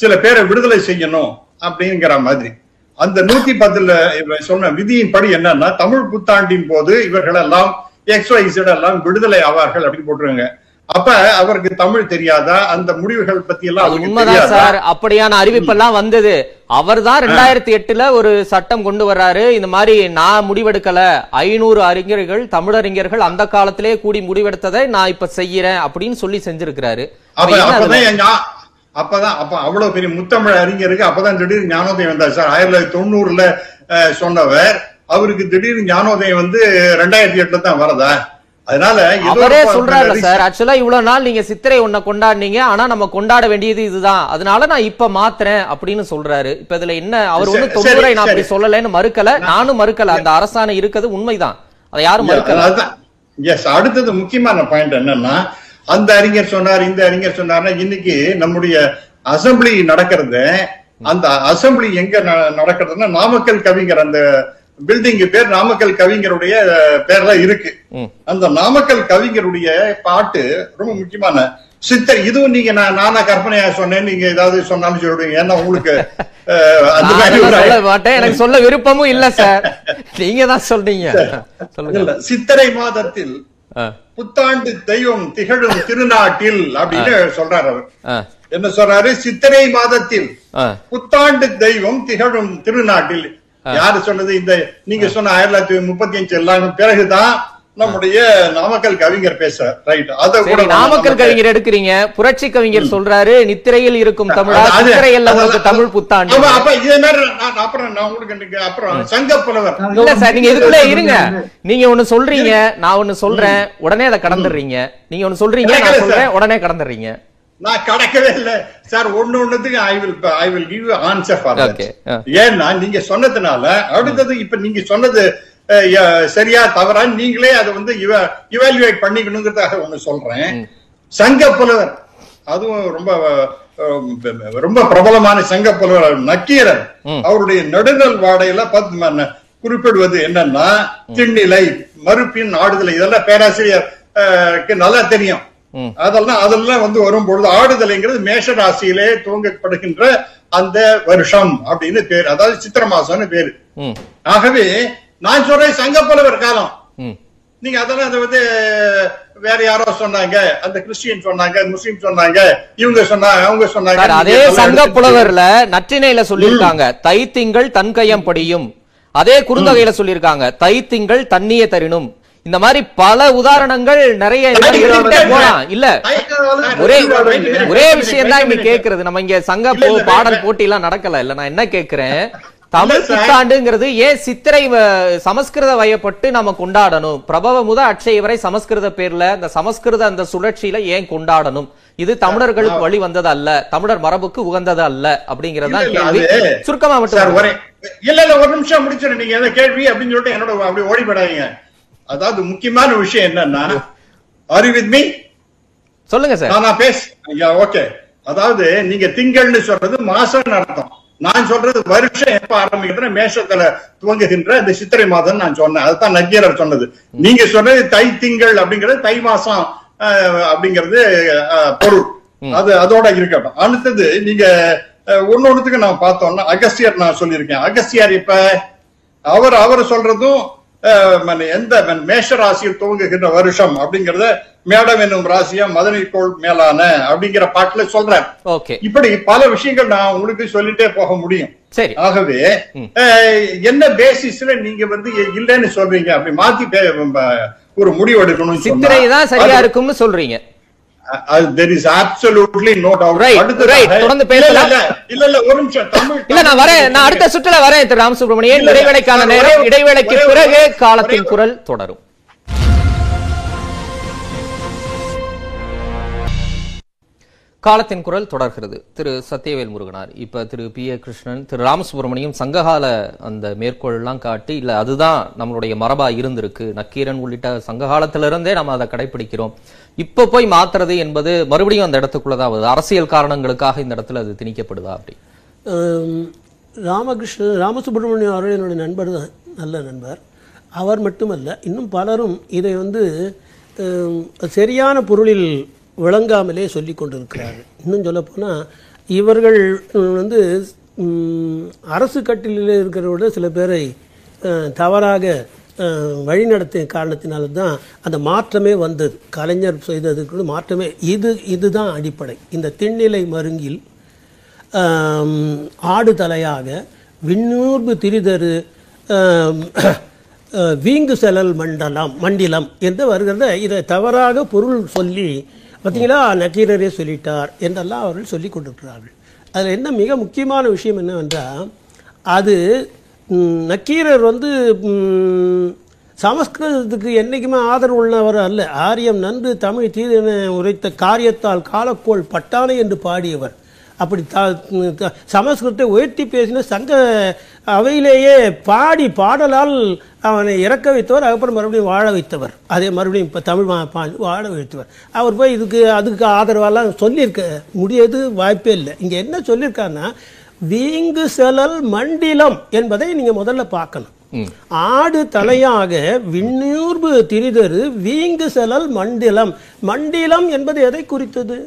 சில பேரை விடுதலை செய்யணும் அப்படிங்கிற மாதிரி. அந்த 110 சொன்ன விதியின் படி என்னன்னா, தமிழ் புத்தாண்டின் போது இவர்கள் எல்லாம் XYZ எல்லாம் விடுதலை ஆவார்கள் அப்படின்னு போட்டுருங்க. அப்ப அவருக்கு தமிழ் தெரியாதா? அந்த முடிவுகள் பத்தி எல்லாம் உண்மைதான் சார். அப்படியான அறிவிப்பெல்லாம் வந்தது. அவர் தான் 2008 ஒரு சட்டம் கொண்டு வர்றாரு. இந்த மாதிரி நான் முடிவெடுக்கல, 500 அறிஞர்கள், தமிழறிஞர்கள் அந்த காலத்திலே கூடி முடிவெடுத்ததை நான் இப்ப செய்யறேன் அப்படின்னு சொல்லி செஞ்சிருக்கிறாரு. அப்பதான் அவ்வளவு பெரிய முத்தமிழ் அறிஞருக்கு அப்பதான் திடீர் ஞானோதயம் வந்தார் சார். 1990 சொன்னவர் அவருக்கு திடீர் ஞானோதயம் வந்து 2008 தான் வரதா? அதனால அவரே சொல்றாரு சார், ஆக்சுவலா இவ்வளவு நாள் நீங்க சித்திரை ஒண்ண கொண்டாடுனீங்க, ஆனா நம்ம கொண்டாட வேண்டியது இதுதான், அதனால நான் இப்ப மாத்துறேன் அப்படின்னு சொல்றாரு. இப்ப இதுல என்ன, அவர் ஒண்ணு தொழிலை நான் அப்படி சொல்லலன்னு மறுக்கல, நானும் மறுக்கல. அந்த அரசாணை இருக்கிறது உண்மைதான், அதை யாரும் மறுக்கல. எஸ். அடுத்தது முக்கியமான பாயிண்ட் என்னன்னா, அந்த அறிஞர் சொன்னார், இந்த அறிஞர் சொன்னார்னா இன்னைக்கு நம்முடைய அசம்பிளி நடக்கிறது. அந்த அசம்பிளி எங்க நடக்கிறதுன்னா, நாமக்கல் கவிஞர் அந்த பில்டிங்கு பேர் நாமக்கல் கவிஞருடைய பேர்ல இருக்கு. அந்த நாமக்கல் கவிஞருடைய பாட்டு ரொம்ப முக்கியமான சித்தர். இதுவும் நீங்க நானா கற்பனையா சொன்னேன், நீங்க ஏதாவது சொன்னாலும் சொல்றீங்க. ஏன்னா உங்களுக்கு சொல்ல மாட்டேன், எனக்கு சொல்ல விருப்பமும் இல்ல சார், நீங்க தான் சொல்றீங்க. சித்திரை மாதத்தில் புத்தாண்டு தெய்வம் திகழும் திருநாட்டில் அப்படின்னு சொல்றாரு அவர். என்ன சொல்றாரு? சித்திரை மாதத்தில் புத்தாண்டு தெய்வம் திகழும் திருநாட்டில். யாரு சொன்னது? இந்த நீங்க சொன்ன 1935 எல்லாமே பிறகுதான் நம்முடைய நாமக்கல் கவிஞர் பேசுறார். ரைட், அத கூட நாமக்கல் கவிஞர் எடுக்கிறீங்க. புரட்சி கவிஞர் சொல்றாரு நித்திரையில் இருக்கும் தமிழா, சித்திரையில் தமிழ் புத்தாண்டு. அப்ப இதே மாதிரி அப்புறம் நான் உங்களுக்கு அப்புறம் சங்க புலவர். இல்ல சார், நீங்க இதுக்குள்ள இருங்க. நீங்க ஒண்ணு சொல்றீங்க, நான் ஒண்ணு சொல்றேன், உடனே அதை கடந்துடுறீங்க. நீங்க ஒண்ணு சொல்றீங்க, நான் சொல்றேன், உடனே கடந்துடுறீங்க. நான் கடக்கவே இல்லை சார். ஒண்ணு ஒண்ணுத்துக்கு I will give you answer for that. ஏன்னா நீங்க சொன்னதுனால அடுத்தது இப்ப நீங்க சொன்னது சரியா தவறா நீங்களே அதை வந்து இவாலுவேட் பண்ணிக்கணுங்கிறதாக ஒண்ணு சொல்றேன். சங்க புலவர், அதுவும் ரொம்ப ரொம்ப பிரபலமான சங்க புலவர் நக்கீரர், அவருடைய நடுநல் வாடையில குறிப்பிடுவது என்னன்னா திண்ணிலை, மறுப்பின் ஆடுதலை, இதெல்லாம் பேராசிரியருக்கு நல்லா தெரியும். அதெல்லாம் வந்து வரும்பொழுது ஆடுதலைங்கிறது மேஷ ராசியிலே துவங்கப்படுகின்ற அந்த வருஷம் அப்படின்னு பேரு, அதாவது சித்திர மாசம்னு பேரு. ஆகவே நான் சொல்றேன் சங்க புலவர் காலம். நீங்க அதெல்லாம் அதை வந்து வேற யாரோ சொன்னாங்க, அந்த கிறிஸ்டியன் சொன்னாங்க, முஸ்லீம் சொன்னாங்க, இவங்க சொன்னாங்க, அவங்க சொன்னாங்க. அதே சங்க புலவர்ல நற்றிணையில சொல்லியிருக்காங்க தை திங்கள் தன் கையம் படியும். அதே குறுந்தொகையில சொல்லியிருக்காங்க தை திங்கள் தண்ணிய தரினும். இந்த மாதிரி பல உதாரணங்கள் நிறைய போலாம். இல்ல ஒரே விஷயம் தான் இங்க கேக்குறது. நம்ம இங்க சங்க பாடல் போட்டி எல்லாம் நடக்கல. இல்ல நான் என்ன கேக்குறேன், தமிழ் புத்தாண்டுங்கிறது ஏன் சித்திரை சமஸ்கிருத வயப்பட்டு நம்ம கொண்டாடணும்? பிரபவ முத அட்சய வரை சமஸ்கிருத பேர்ல இந்த சமஸ்கிருத அந்த சுழற்சியில ஏன் கொண்டாடணும்? இது தமிழர்களுக்கு வழி வந்தது அல்ல, தமிழர் மரபுக்கு உகந்தது அல்ல அப்படிங்கறதா கேள்வி. சுருக்கமா மட்டும் இல்ல இல்ல ஒரு நிமிஷம் முடிச்சிடும் நீங்க எதை கேள்வி அப்படின்னு சொல்லிட்டு என்னோட அப்படி ஓடிப்படாதீங்க. அதாவது முக்கியமான விஷயம் என்னன்னா, ஆர் யூ வித் மீ? சொல்லுங்க சார். நான் பேச ஓகே. அதாவது நீங்க திங்கள்னு சொல்றது மாசம் அர்த்தம், நான் சொல்றது வருஷம் எப்ப ஆரம்பிக்கிற மேஷத்துல துவங்குகின்ற இந்த சித்திரை மாதம் நான் சொன்னேன். அதுதான் நக்கீரர் சொன்னது. நீங்க சொன்னது தை திங்கள் அப்படிங்கிறது தை மாசம் அப்படிங்கிறது பொருள். அது அதோட இருக்கட்டும். அடுத்தது நீங்க ஒன்னொன்னுத்துக்கு நான் பார்த்தோம்னா அகஸ்தியர் நான் சொல்லியிருக்கேன். அகஸ்தியார் இப்ப அவர் சொல்றதும் எந்த மேஷ ராசியில் துவங்குகின்ற வருஷம் அப்படிங்கறத மேடம் என்னும் ராசியா மதனை கோள் மேலான அப்படிங்கிற பாட்டுல சொல்றேன். இப்படி பல விஷயங்கள் நான் உங்களுக்கு சொல்லிட்டே போக முடியும். ஆகவே என்ன பேசிஸ்ல நீங்க வந்து இல்லைன்னு சொல்றீங்க? அப்படி மாத்தி ஒரு முடிவு எடுக்கணும். சித்திரை தான் சரியா இருக்கும்னு சொல்றீங்க. அடுத்த சுற்றுல வரேன். திரு ராமசுப்ரமணியன், இடைவேளைக்கான நேரம். இடைவேளைக்கு பிறகு காலத்தின் குரல் தொடரும். காலத்தின் குரல் தொடர்கிறது. திரு சத்யவேல் முருகனார், இப்ப திரு பி ஏ கிருஷ்ணன், திரு ராமசுப்ரமணியம் சங்ககால அந்த மேற்கோள் எல்லாம் காட்டி இல்ல அதுதான் நம்மளுடைய மரபா இருந்திருக்கு, நக்கீரன் உள்ளிட்ட சங்ககாலத்திலிருந்தே நம்ம அதை கடைபிடிக்கிறோம், இப்ப போய் மாத்துறது என்பது மறுபடியும் அந்த இடத்துக்குள்ளதான் வருது, அரசியல் காரணங்களுக்காக இந்த இடத்துல அது திணிக்கப்படுதா அப்படி? ராமசுப்ரமணியம் அவர்கள் என்னுடைய நண்பர் தான், நல்ல நண்பர். அவர் மட்டுமல்ல, இன்னும் பலரும் இதை வந்து சரியான பொருளில் விளங்காமலே சொல்லி கொண்டிருக்கிறார்கள். இன்னும் சொல்லப்போனால் இவர்கள் வந்து அரசு கட்டிலில் இருக்கிறவர்கள சில பேரை தவறாக வழிநடத்திய காரணத்தினால்தான் அந்த மாற்றமே வந்தது. கலைஞர் செய்ததுக்கு மாற்றமே இதுதான் அடிப்படை. இந்த திண்ணிலை மருங்கில் ஆடு தலையாக விண்ணூர்பு திரிதரு வீங்கு செலல் மண்டிலம் என்று வருகிறத இதை தவறாக பொருள் சொல்லி பார்த்தீங்களா நக்கீரரே சொல்லிட்டார் என்றெல்லாம் அவர்கள் சொல்லி கொண்டிருக்கிறார்கள். அதில் என்ன மிக முக்கியமான விஷயம் என்னவென்றால், அது நக்கீரர் வந்து சமஸ்கிருதத்துக்கு என்றைக்குமே ஆதரவு உள்ளவர் அல்ல. ஆரியம் நன்று தமிழ் தீதென உரைத்த காரியத்தால் காலக்கோள் பட்டானை என்று பாடியவர். அப்படி சமஸ்கிருதத்தை உயர்த்தி பேசின சங்க அவையிலேயே பாடி பாடலால் அவனை இறக்க வைத்தவர், அதுக்கப்புறம் மறுபடியும் வாழ வைத்தவர், அதே மறுபடியும் இப்போ தமிழ் வாழ வைத்தவர். அவர் போய் அதுக்கு ஆதரவாலாம் சொல்லியிருக்க முடியாது, வாய்ப்பே இல்லை. இங்கே என்ன சொல்லியிருக்காருன்னா வீங்கு செலல் மண்டிலம் என்பதை நீங்கள் முதல்ல பார்க்கணும். ஆடு தலையாக விண்ணூர்பு திரிதரு வீங்கு செலல் மண்டிலம். மண்டிலம் என்பது எதை குறித்தது?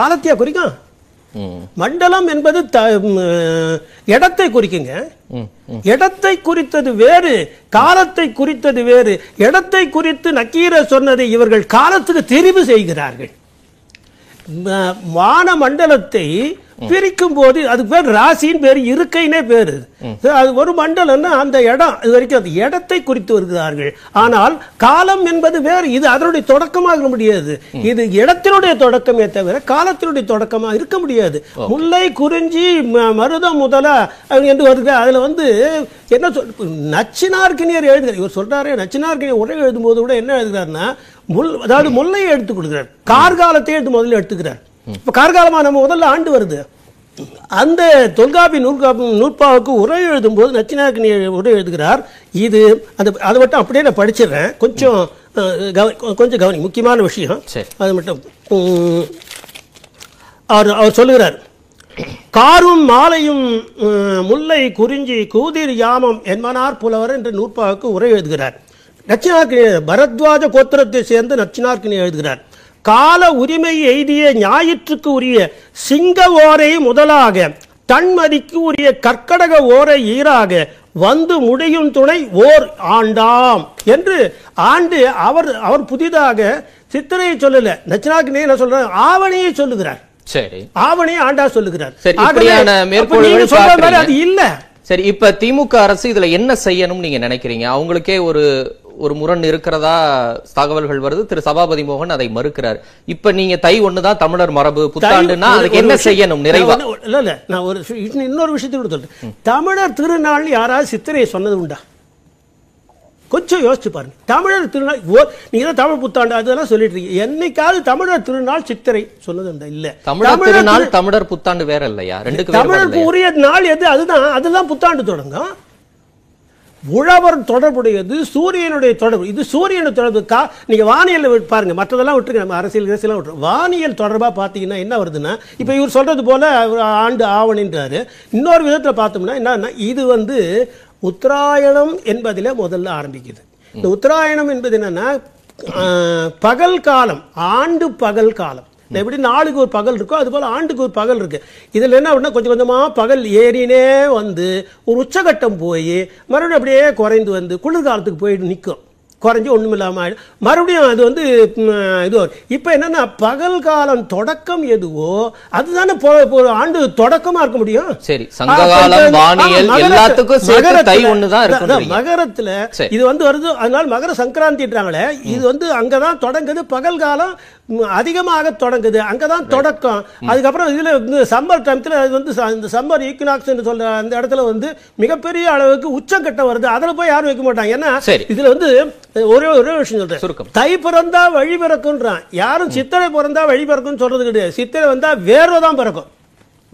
காலத்தியா குறிக்கும். மண்டலம் என்பது இடத்தை குறிக்குங்க. இடத்தை குறித்தது வேறு, காலத்தை குறித்தது வேறு. இடத்தை குறித்து நக்கீர சொன்னதை இவர்கள் காலத்துக்கு தெரிவு செய்கிறார்கள். வான மண்டலத்தை பிரிக்கும் போது அதுக்கு பேர் ராசின்னு பேர், இருக்கைன்னே பேரு. அது ஒரு மண்டலம்னா அந்த இடம். இது வரைக்கும் அந்த இடத்தை குறித்து வருகிறார்கள். ஆனால் காலம் என்பது வேறு, இது அதனுடைய தொடக்கமாக முடியாது. இது இடத்தினுடைய தொடக்கமே தவிர காலத்தினுடைய தொடக்கமாக இருக்க முடியாது. முல்லை குறிஞ்சி மருதம் முதலா என்று வருகிற அதில் வந்து என்ன சொல் நச்சினார்கினியர் எழுதுகிறார். இவர் சொல்றாரு, நச்சினார்கினியர் உரை எழுதும்போது கூட என்ன எழுதுகிறாருன்னா அதாவது முல்லையை எடுத்துக் கொடுக்கிறார், கார்காலத்தையே முதல்ல எடுத்துக்கிறார். இப்ப கார்காலமா நம்ம முதல்ல ஆண்டு வருது. அந்த தொல்காப்பி நூற்பாவுக்கு உரை எழுதும் போது நச்சினார்கினி உரை எழுதுகிறார். இது அந்த அதை மட்டும் அப்படியே நான் படிச்சிடுறேன், கொஞ்சம் கொஞ்சம் கவனி, முக்கியமான விஷயம் அது மட்டும். அவர் சொல்லுகிறார், காரும் மாலையும் முல்லை குறிஞ்சி கூதிர் யாமம் என்பனார் புலவர் என்று நூற்பாவுக்கு உரை எழுதுகிறார். நச்சினார்கினி பரத்வாஜ கோத்திரத்தை சேர்ந்து நச்சினார்கினி எழுதுகிறார். கால உரிமை எய்திய ஞாயிற்றுக்கு உரிய சிங்க ஓரை முதலாக தன்மதிக்கு உரிய கற்கடக ஓரை ஈராக வந்து முடியும் துணை ஓர் ஆண்டாம் என்று ஆண்டு அவர் அவர் புதிதாக சித்திரையை சொல்லல, நச்சினார்கினியை நான் சொல்றேன், ஆவணியை சொல்லுகிறார். சரி, ஆவணியை ஆண்டா சொல்லுகிறார். அது இல்ல. சரி, இப்ப திமுக அரசு இதுல என்ன செய்யணும் நீங்க நினைக்கிறீங்க? அவங்களுக்கே ஒரு முரண் இருக்கிறதா தகவல்கள் வருது. திரு சபாபதி மோகன் அதை மறுக்கிறார். இப்ப நீங்க தை ஒண்ணுதான் தமிழர் மரபு புத்தாண்டுன்னா அதுக்கு என்ன செய்யணும்? நிறைவா இல்ல இல்ல, நான் ஒரு இன்னொரு விஷயத்தோடு சொல்றேன். தமிழர் திருநாள் யாராவது சித்திரையை சொன்னது உண்டா? கொஞ்சம் யோசிச்சு பாருங்க. தமிழர் திருநாள் நீங்க தான் தமிழ் புத்தாண்டு அதெல்லாம் சொல்லிட்டு இருக்கீங்க. என்னைக்காவது தமிழர் திருநாள் சித்திரை சொன்னது இல்ல. தமிழர் திருநாள் தமிழர் புத்தாண்டு வேற இல்லையா? ரெண்டுக்கு தமிழருக்கு உரிய நாள் எது? அதுதான், அதுதான் புத்தாண்டு தொடங்கும். உழவர் தொடர்புடையது, சூரியனுடைய தொடர்பு. இது சூரியனுடைய தொடர்பு. நீங்க வானியல் பாருங்க, மற்றதெல்லாம் விட்டுருக்கு, நம்ம அரசியல் அரசியலாம் விட்டுருவோம். வானியல் தொடர்பாக பார்த்தீங்கன்னா என்ன வருதுன்னா, இப்போ இவர் சொல்றது போல ஆண்டு ஆவணின்றாரு. இன்னொரு விதத்தில் பார்த்தோம்னா என்னன்னா, இது வந்து உத்தராயணம் என்பதில் முதல்ல ஆரம்பிக்குது. இந்த உத்தராயணம் என்பது என்னன்னா, பகல் காலம், ஆண்டு பகல் காலம். எப்படி நாளுக்கு ஒரு பகல் இருக்கோ அது போல ஆண்டுக்கு ஒரு பகல் இருக்கு. இதுல என்ன அப்படின்னா, கொஞ்சம் கொஞ்சமா பகல் ஏறினே வந்து ஒரு உச்சகட்டம் போய் மறுபடியும் அப்படியே குறைந்து வந்து குளிர்காலத்துக்கு போயிட்டு நிற்கும். குறைஞ்சி ஒன்றும் இல்லாமல் ஆயிடும். மறுபடியும் அது வந்து இது. இப்போ என்னன்னா, பகல் காலம் தொடக்கம் எதுவோ அதுதானே ஆண்டு தொடக்கமா இருக்க முடியும். சரி, மகரத்துல இது வந்து வருது, அதனால மகர சங்கராந்தின்றாங்களே. இது வந்து அங்கதான் தொடங்குது, பகல் காலம் அதிகமாக தொடங்குது, அங்கதான் தொடக்கம். அதுக்கப்புறம் இதுல சம்மர் டைம்ல அது வந்து இந்த சம்மர் ஈக்வினாக்ஸ் சொல்ற அந்த இடத்துல வந்து மிகப்பெரிய அளவுக்கு உச்சக்கட்டம் வருது. அதுல போய் யாரும் வைக்க மாட்டாங்க. ஏன்னா இதுல வந்து ஒரே ஒரே விஷயம் சொல்றேன், தை பிறந்தா வழி பிறக்கும்ன்றான். யாரும் சித்திரை பிறந்தா வழி பிறக்கும் சொல்றது கிடையாது. சித்திரை வந்தா வேர்வைதான் பிறக்கும்.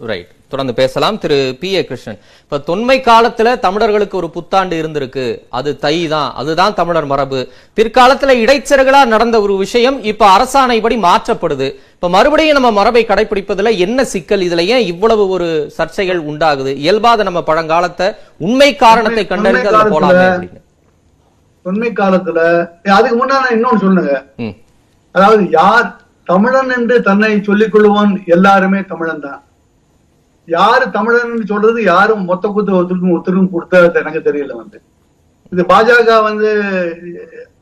ரைட், தொடர்ந்து பேசலாம். திரு பி ஏ கிருஷ்ணன், இப்ப தொன்மை காலத்துல தமிழர்களுக்கு ஒரு புத்தாண்டு இருந்திருக்கு, அது தை தான், அதுதான் தமிழர் மரபு. பிற்காலத்துல இடைச்சர்களா நடந்த ஒரு விஷயம் இப்ப அரசாணைப்படி மாற்றப்படுது. இப்ப மறுபடியும் நம்ம மரபை கடைபிடிப்பதுல என்ன சிக்கல்? இதுல ஏன் இவ்வளவு ஒரு சர்ச்சைகள் உண்டாகுது? இயல்பாத நம்ம பழங்காலத்தை உண்மை காரணத்தை கண்டறிந்து அதை போலாமே அப்படின்னு. தொன்மை காலத்துல அதுக்கு முன்னால இன்னொன்னு சொல்லுங்க. அதாவது யார் தமிழன் என்று தன்னை சொல்லிக் கொள்வான், எல்லாருமே தமிழன் தான். யாரு தமிழன் சொல்றது யாரும் மொத்த கூத்து ஒருத்தருக்கும் கொடுத்த எனக்கு தெரியல. வந்து இது பாஜக வந்து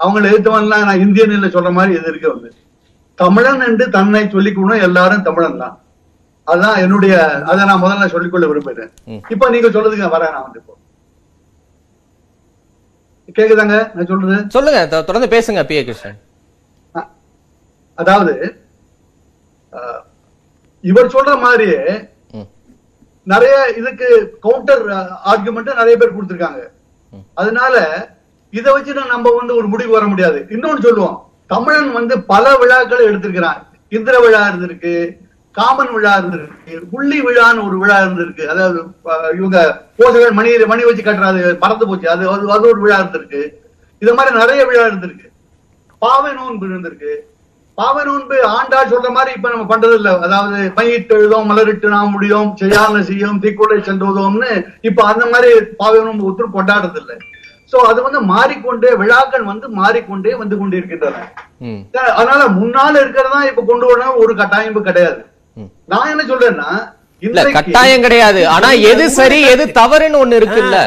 அவங்களை எதிர்த்தவன்னா நான் இந்தியன் இல்லை சொல்ற மாதிரி எது இருக்க. வந்து தமிழன் என்று தன்னை சொல்லிக்கணும், எல்லாரும் தமிழன் தான். அதுதான் என்னுடைய, அதை நான் முதல்ல சொல்லிக்கொள்ள விரும்புகிறேன். இப்ப நீங்க சொல்றதுக்கு வரேன் நான். வந்து இப்போ கேக்குதாங்க நான் சொல்றது? சொல்லுங்க, தொடர்ந்து பேசுங்க பி. ஏ. கிருஷ்ணன். அதாவது இவர் சொல்ற மாதிரியே நிறைய இதுக்கு கவுண்டர் ஆர்குமெண்ட் நிறைய பேர் கொடுத்திருக்காங்க. அதனால இதை வச்சு நம்ம வந்து ஒரு முடிவு வர முடியாது. இன்னொன்னு சொல்லுவோம், தமிழன் வந்து பல விழாக்களை எடுத்திருக்கிறான். இந்திர விழா இருந்திருக்கு, காமன் விழா இருந்திருக்கு, புள்ளி விழான்னு ஒரு விழா இருந்திருக்கு. அதாவது இவங்க போசகர் மணி மணி வச்சு கட்டுறாது மறந்து போச்சு, அது அது ஒரு விழா இருந்திருக்கு. இது மாதிரி நிறைய விழா இருந்திருக்கு. பாவை நோன்பு இருந்திருக்கு. பாவை நோன்பு ஆண்டா சொல்ற மாதிரி இப்ப நம்ம பண்றது இல்லை. அதாவது பயிட்டு எழுதும், மலரிட்டு நாம் முடியும், செய்யாத செய்யும், தீக்குடை சென்றுவதோம்னு இப்ப அந்த மாதிரி பாவை நோன்பு ஒருத்தர் கொண்டாடுறது இல்லை. சோ அது வந்து மாறிக்கொண்டே விழாக்கள் வந்து மாறிக்கொண்டே வந்து கொண்டிருக்கின்றன. அதனால முன்னால இருக்கிறதா இப்ப கொண்டு வர ஒரு கட்டாயம் கிடையாது. நான் என்ன சொல்றேன்னா கட்டாயம் கிடையாது, ஆனா எது சரி எது தவறுன்னு ஒண்ணு இருக்குல்ல.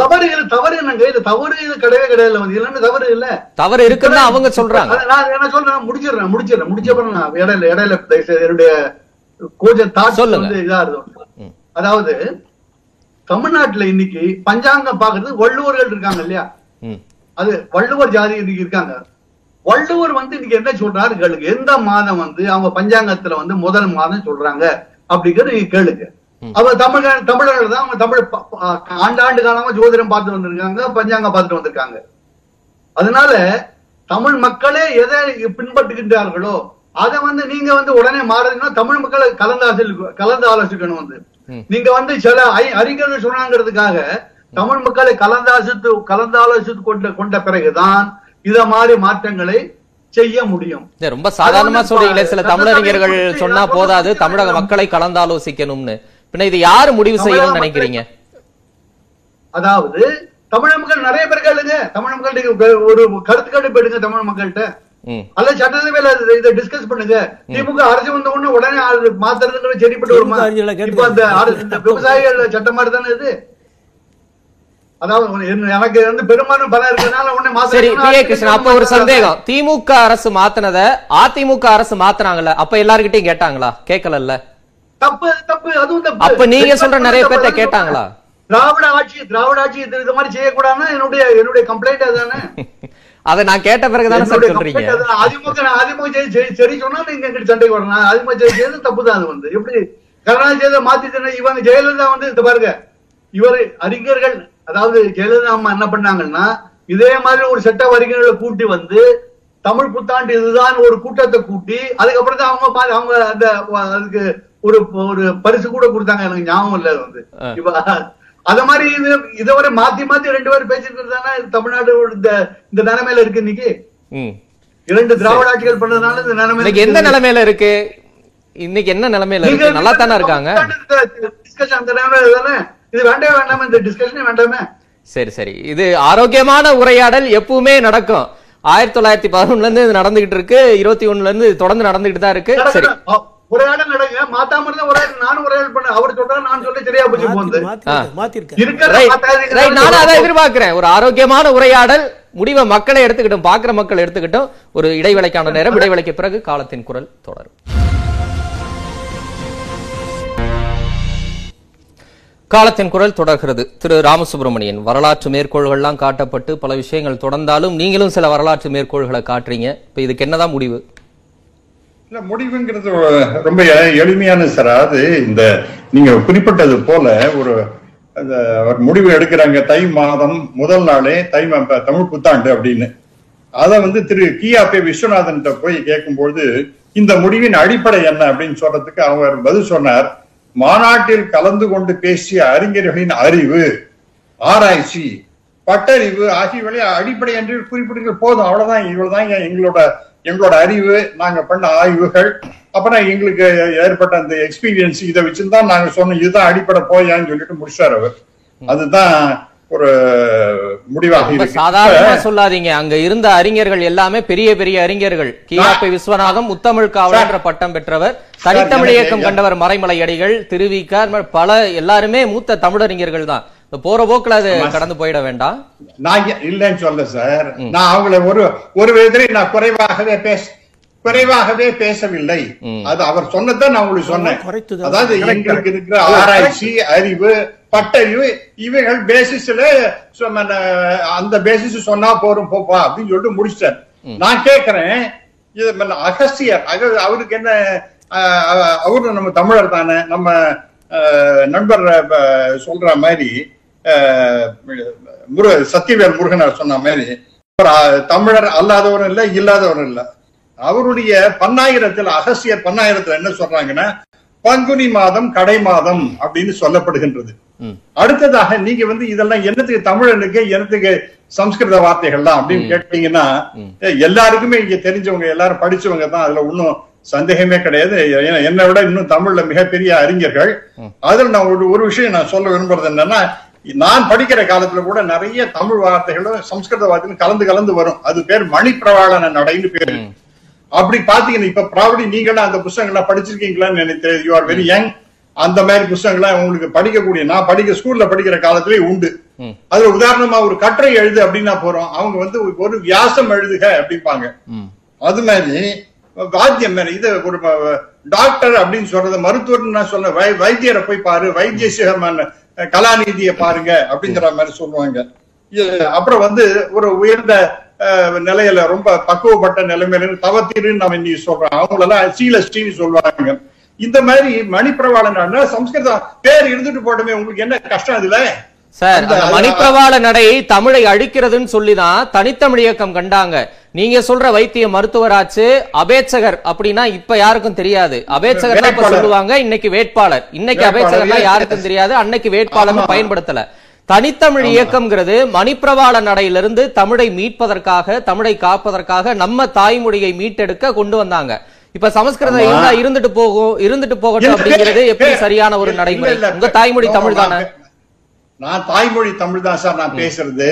தவறு தவறு என்னங்க, இது தவறு இது கிடையவே கிடையாது, தவறு இல்ல தவறு இருக்குன்னு அவங்க சொல்றாங்க. நான் என்ன சொல்றேன், முடிச்சப்பறம் நான் இடையில என்னுடைய கொஞ்சம் தாட் வந்து இதா இருக்கும். அதாவது தமிழ்நாட்டுல இன்னைக்கு பஞ்சாங்கம் பாக்குறது வள்ளுவர்கள் இருக்காங்க இல்லையா, அது வள்ளுவர் ஜாதி இன்னைக்கு இருக்காங்க. வள்ளுவர் வந்து இன்னைக்கு என்ன சொல்றாரு, எந்த மாதம் வந்து அவங்க பஞ்சாங்கத்துல வந்து முதல் மாதம் சொல்றாங்க அப்படிங்கிறது நீங்க கேளுங்க. அவங்க தமிழர்கள் தான், அவங்க தமிழ் ஆண்டாண்டு காலமா ஜோதிடம் பார்த்துட்டு வந்திருக்காங்க, பஞ்சாங்கம் பார்த்துட்டு வந்திருக்காங்க. அதனால தமிழ் மக்களே எதை பின்பற்றுகின்றார்களோ அதை வந்து நீங்க வந்து உடனே மாறுதுன்னா தமிழ் மக்களை கலந்து ஆலோசிக்கணும். வந்து நீங்க வந்து சில அறிஞர்கள் சொன்னாங்கிறதுக்காக தமிழ் மக்களை கலந்தாலோசித்து கொண்ட பிறகுதான் இத மாதிரி மாற்றங்களை செய்ய முடியும். ரொம்ப சாதாரணமா சொல்றீங்களே, சில தமிழறிஞர்கள் சொன்னா போதாது, தமிழக மக்களை கலந்தாலோசிக்கணும்னு. பின்ன இது யாரு முடிவு செய்யணும்னு நினைக்கிறீங்க? அதாவது தமிழ் மக்கள் நிறைய பேர் கேளுங்க, தமிழ் மக்கள்கிட்ட ஒரு கருத்து கணிப்பு எடுங்க, தமிழ் மக்கள்கிட்ட அல்ல சட்டசபையில இதை டிஸ்கஸ் பண்ணுங்க. திமுக அரசு வந்த உடனே மாத்துறதுன்னு சரிப்பட்டு வருமா? விவசாயிகள் சட்டம் மாதிரி தானே இது. திமுக அரசு மாத்தினத அதிமுக அரசு மாத்தினாங்கல்ல, அப்ப எல்லாருக்கிட்டையும் கேட்டாங்களா? கேட்கல. அப்ப நீங்க சொல்ற நிறைய பேர்ட்ட கேட்டாங்களா? திராவிட ஆட்சி இந்த மாதிரி செய்யக்கூடாதுன்னா என்னுடைய கம்ப்ளைண்ட் அதுதானே. அதை நான் கேட்ட பிறகுதானே சார் சொல்றீங்க. அதிமுக சரி சொன்னா நீங்க சண்டைக்கு வரணும், அதிமுக செய்யறது தப்புதான். அது வந்து எப்படி கருணாநிதி மாத்தி இவங்க ஜெயலலிதா வந்து பாருங்க, இவரு அறிஞர்கள், அதாவது ஜெயலலிதா அம்மா என்ன பண்ணாங்கன்னா இதே மாதிரி ஒரு செட்ட அறிஞர்களை கூட்டி வந்து தமிழ் புத்தாண்டு இதுதான் ஒரு கூட்டத்தை கூட்டி அதுக்கப்புறம் தான் அவங்க அந்த அதுக்கு ஒரு பரிசு கூட கொடுத்தாங்க, எனக்கு ஞாபகம் இல்லை. வந்து இப்ப அத மாதிரி இதை வரை மாத்தி ரெண்டு பேரும் பேசிட்டு இருந்தாங்கன்னா தமிழ்நாடு இந்த நிலைமையில இருக்கு. இன்னைக்கு இரண்டு திராவிட ஆட்சிகள் பண்ணதுனால இந்த நிலைமை எந்த நிலைமையில இருக்கு, இன்னைக்கு என்ன நிலைமையில இருக்கு? நல்லா தானே இருக்காங்க. அந்த நிலைமையில தானே இது வேண்டாம் வேண்டாம இந்த டிஸ்கஷனே வேண்டாமே. சரி சரி, இது ஆரோக்கியமான உரையாடல் எப்பவுமே நடக்கும். 1911 இருந்து இது நடந்துகிட்டு இருக்கு, 21 இருந்து தொடர்ந்து நடந்துகிட்டு தான் இருக்கு. சரி, உரையாடல் நடங்க, மாத்தாம இருந்தா உரையாடல் நானும் உரையாடல் பண்ண அவர் சொல்றேன், நான் சொல்லி சரியா போச்சு போகுது மாத்திருக்கேன். நானும் அதை எதிர்பார்க்கிறேன், ஒரு ஆரோக்கியமான உரையாடல். முடிவை மக்களை எடுத்துக்கிட்டோம், பாக்குற மக்கள் எடுத்துக்கிட்டோம். ஒரு இடைவெளிக்கான நேரம், இடைவெளிக்கு பிறகு காலத்தின் குரல் தொடரும். காலத்தின் குரல் தொடர்கிறது. திரு ராமசுப்ரமணியன், வரலாற்று மேற்கோள்கள்லாம் காட்டப்பட்டு பல விஷயங்கள் தொடர்ந்தாலும் நீங்களும் சில வரலாற்று மேற்கோள்களை காட்டுறீங்க. இப்ப இதுக்கு என்னதான் முடிவு? இல்ல, முடிவுங்கிறது ரொம்ப எளிமையான சார். அது இந்த நீங்க குறிப்பிட்டது போல ஒரு முடிவு எடுக்கிறாங்க, தை மாதம் முதல் நாளே தை தமிழ் புத்தாண்டு அப்படின்னு. அதை வந்து திரு கி.ஆ.பெ. விஸ்வநாதன் போய் கேட்கும்போது இந்த முடிவின் அடிப்படை என்ன அப்படின்னு சொல்றதுக்கு அவர் பதில் சொன்னார், மாநாட்டில் கலந்து கொண்டு பேசிய அறிஞர்களின் அறிவு, ஆராய்ச்சி, பட்டறிவு ஆகியவற்றை அடிப்படை என்று குறிப்பிட்டு போதும். அவ்வளவுதான், இவ்வளவுதான் எங்களோட அறிவு, நாங்க பண்ண ஆய்வுகள், அப்புறம் எங்களுக்கு ஏற்பட்ட அந்த எக்ஸ்பீரியன்ஸ், இதை வச்சுதான் நாங்க சொன்னோம், இதுதான் அடிப்படை போயான்னு சொல்லிட்டு முடிச்சார் அவர். அதுதான் ஒரு முடிவாக. சாதாரணமா சொல்லாதீங்க, அங்க இருந்த அறிஞர்கள் எல்லாமே பெரிய பெரிய அறிஞர்கள். கி.ஆ.பெ. விஸ்வநாதம் முத்தமிழ் காவலர் என்ற பட்டம் பெற்றவர், தனித்தமிழ் இயக்கம் கண்டவர் மறைமலை அடிகள், திருவிக்கார், பல எல்லாருமே மூத்த தமிழறிஞர்கள் தான். போற போக்குல அது கடந்து போயிட வேண்டாம். நான் இல்லைன்னு சொல்ல சார், நான் அவங்கள ஒரு விதத்திலே நான் குறைவாகவே பேசவில்லை. அது அவர் சொன்னதான் நான் உங்களுக்கு சொன்னேன். அதாவது எங்களுக்கு இருக்கிற ஆராய்ச்சி, அறிவு, பட்டறிவு இவைகள் பேசிஸ்ல அந்த பேசிஸ் சொன்னா போரும் போப்பா அப்படின்னு சொல்லிட்டு முடிச்சார். நான் கேக்குறேன், இது அகஸ்தியர், அவருக்கு என்ன, அவரு நம்ம தமிழர் தானே. நம்ம நண்பர் சொல்ற மாதிரி சத்தியவேல் முருகனார் சொன்ன மாதிரி தமிழர் அல்லாதவரும் இல்ல, இல்லாதவரும் இல்ல. அவருடைய பன்னாயிரத்தில், அகஸ்தியர் பன்னாயிரத்துல என்ன சொல்றாங்கன்னா, பங்குனி மாதம் கடை மாதம் அப்படின்னு சொல்லப்படுகின்றது. அடுத்ததாக நீங்க வந்து இதெல்லாம் என்னத்துக்கு தமிழனுக்கு, என்னத்துக்கு சம்ஸ்கிருத வார்த்தைகள்லாம் அப்படின்னு கேட்டீங்கன்னா, எல்லாருக்குமே இங்க தெரிஞ்சவங்க, எல்லாரும் படிச்சவங்க தான், அதுல ஒன்னும் சந்தேகமே கிடையாது. என்னை விட இன்னும் தமிழ்ல மிகப்பெரிய அறிஞர்கள். அதுல நான் ஒரு விஷயம் நான் சொல்ல விரும்புறது என்னன்னா, நான் படிக்கிற காலத்துல கூட நிறைய தமிழ் வார்த்தைகளும் சம்ஸ்கிருத வார்த்தைகளும் கலந்து கலந்து வரும். அது பேர் மணிப்பிரவாளன நடைன்னு பேரு. அப்படி பாத்தீங்கன்னா இப்ப ப்ராபர்டி நீங்களும் அந்த புத்தகங்கள்லாம் படிச்சிருக்கீங்களான்னு நினைக்கிறேன். You are very young. அந்த மாதிரி புத்தகங்கள்லாம் உங்களுக்கு படிக்கக்கூடிய, நான் படிக்க ஸ்கூல்ல படிக்கிற காலத்திலேயே உண்டு. அதுல உதாரணமா ஒரு கட்டுரை எழுது அப்படின்னா போறோம், அவங்க வந்து ஒரு வியாசம் எழுதுக அப்படிப்பாங்க. அது மாதிரி வாத்தியம் மாதிரி இது ஒரு டாக்டர் அப்படின்னு சொல்றது, மருத்துவர் நான் சொல்ல வைத்தியரை போய் பாரு, வைத்தியசிகமான கலாநிதியை பாருங்க அப்படிங்கிற மாதிரி சொல்லுவாங்க. அப்புறம் வந்து ஒரு உயர்ந்த நிலையில ரொம்ப பக்குவப்பட்ட நிலைமையில தவத்திருன்னு நம்ம இன்னைக்கு சொல்றோம், அவங்களெல்லாம் சீலஸ்டின்னு சொல்லுவாங்க. இந்த மாதிரி மணிப்பிரவாளனா சம்ஸ்கிருதம் பேர் இருந்துட்டு போட்டோமே, உங்களுக்கு என்ன கஷ்டம் இதுல? சார், அந்த மணிப்பிரவாள நடை தமிழை அழிக்கிறதுன்னு சொல்லிதான் தனித்தமிழ் இயக்கம் கண்டாங்க. நீங்க சொல்ற வைத்திய மருத்துவராச்சு, அபேட்சகர் அப்படின்னா இப்ப யாருக்கும் தெரியாது. அபேட்சகர்னா இப்ப சொல்லுவாங்க, இன்னைக்கு வேட்பாளர். இன்னைக்கு அபேட்சகர்னா யாருக்கும் தெரியாது, அன்னைக்கு வேட்பாளர்னு பயன்படுத்தல. தனித்தமிழ் இயக்கம்ங்கிறது மணிப்பிரவாள நடையிலிருந்து தமிழை மீட்பதற்காக, தமிழை காப்பதற்காக, நம்ம தாய்மொழியை மீட்டெடுக்க கொண்டு வந்தாங்க. இப்ப சமஸ்கிருதம் இருந்துட்டு போகும், இருந்துட்டு போகட்டும் அப்படிங்கிறது எப்படி சரியான ஒரு நடைமுறை? உங்க தாய்மொழி தமிழ் தானே. நான் தாய்மொழி தமிழ் தான் சார் நான் பேசுறது.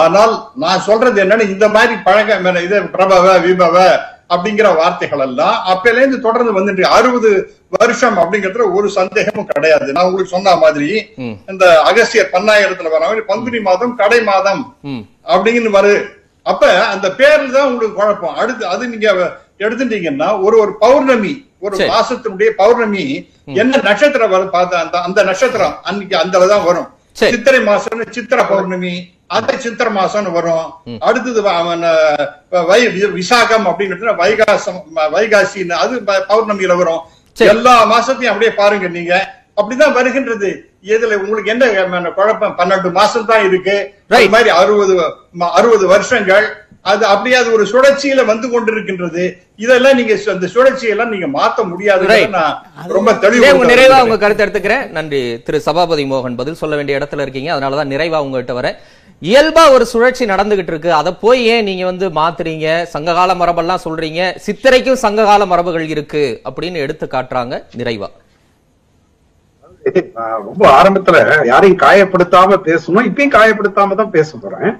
ஆனால் நான் சொல்றது என்னன்னா, இந்த மாதிரி பழக்க இது பிரபவ விபவ அப்படிங்கிற வார்த்தைகள் எல்லாம் அப்பல இருந்து தொடர்ந்து வந்துட்டு 60 வருஷம் அப்படிங்கறதுல ஒரு சந்தேகமும் கிடையாது. நான் உங்களுக்கு சொன்ன மாதிரி இந்த அகஸ்தியர் 1000 வர மாதிரி பங்குனி மாதம் கடை மாதம் அப்படிங்கிற வரு. அப்ப அந்த பேர்ல தான் உங்களுக்கு குழப்பம். அடுத்து அது நீங்க எடுத்துட்டீங்கன்னா ஒரு பௌர்ணமி, ஒரு மாசத்தினுடைய பௌர்ணமி என்ன நட்சத்திரம் வரும் பார்த்தா அந்த நட்சத்திரம் அன்னைக்கு அந்தலதான் வரும். சித்திரை மாசம் சித்திர பௌர்ணமி, அந்த சித்திர மாசம்னு வரும். அடுத்தது விசாகம் அப்படிங்கிறது வைகாசம், வைகாசின்னு அது பௌர்ணமியில வரும். எல்லா மாசத்தையும் அப்படியே பாருங்க நீங்க, அப்படிதான் வருகின்றது. இதுல உங்களுக்கு என்ன குழப்பம்? 12 மாசம் தான் இருக்கு. அது மாதிரி 60 வருஷங்கள் அது அப்படியே அது ஒரு சுழற்சியில வந்து கொண்டிருக்கின்றது. இதெல்லாம் நீங்க அந்த சுழற்சியெல்லாம் நீங்க மாத்த முடியாது. நான் ரொம்ப தெளிவாக நிறைவா உங்க கருத்து எடுத்துக்கிறேன். நன்றி. திரு சபாபதி மோகன் பதில் சொல்ல வேண்டிய இடத்துல இருக்கீங்க, அதனாலதான் நிறைவா உங்ககிட்ட வர. இயல்பா ஒரு சுழற்சி நடந்துகிட்டு இருக்கு, அதை போய் ஏன் நீங்க வந்து மாத்துறீங்க? சங்ககால மரபெல்லாம் சொல்றீங்க, சித்திரைக்கும் சங்ககால மரபுகள் இருக்கு அப்படின்னு எடுத்து காட்டுறாங்க. நிறைவா ரொம்ப ஆரம்பத்துல யாரையும் காயப்படுத்தாம பேசணும், இப்பயும் காயப்படுத்தாம தான் பேச போறேன்.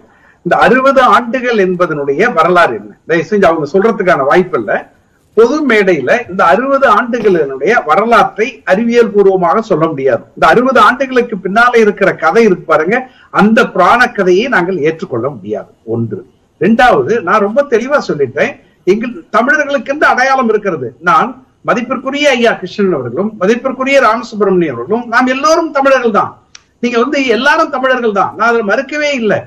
இந்த 60 ஆண்டுகள் என்பதனுடைய வரலாறு என்ன? தயவு செஞ்சு அவங்க சொல்றதுக்கான வாய்ப்பு இல்ல. பொது மேடையில இந்த 60 ஆண்டுகளினுடைய வரலாற்றை அறிவியல் பூர்வமாக சொல்ல முடியாது. இந்த 60 ஆண்டுகளுக்கு பின்னாலே இருக்கிற கதை இருக்கு பாருங்க, அந்த புராண கதையை நாங்கள் ஏற்றுக்கொள்ள முடியாது. ஒன்று. ரெண்டாவது, நான் ரொம்ப தெளிவா சொல்லிட்டேன், எங்கள் தமிழர்களுக்கு இந்த அடையாளம் இருக்கிறது. நான் மதிப்பிற்குரிய ஐயா கிருஷ்ணன் அவர்களும் மதிப்பிற்குரிய ராமசுப்பிரமணியன் அவர்களும் நாம் எல்லோரும் தமிழர்கள் தான். நீங்க வந்து எல்லாரும் தமிழர்கள் தான், நான் அதை மறுக்கவே இல்லை.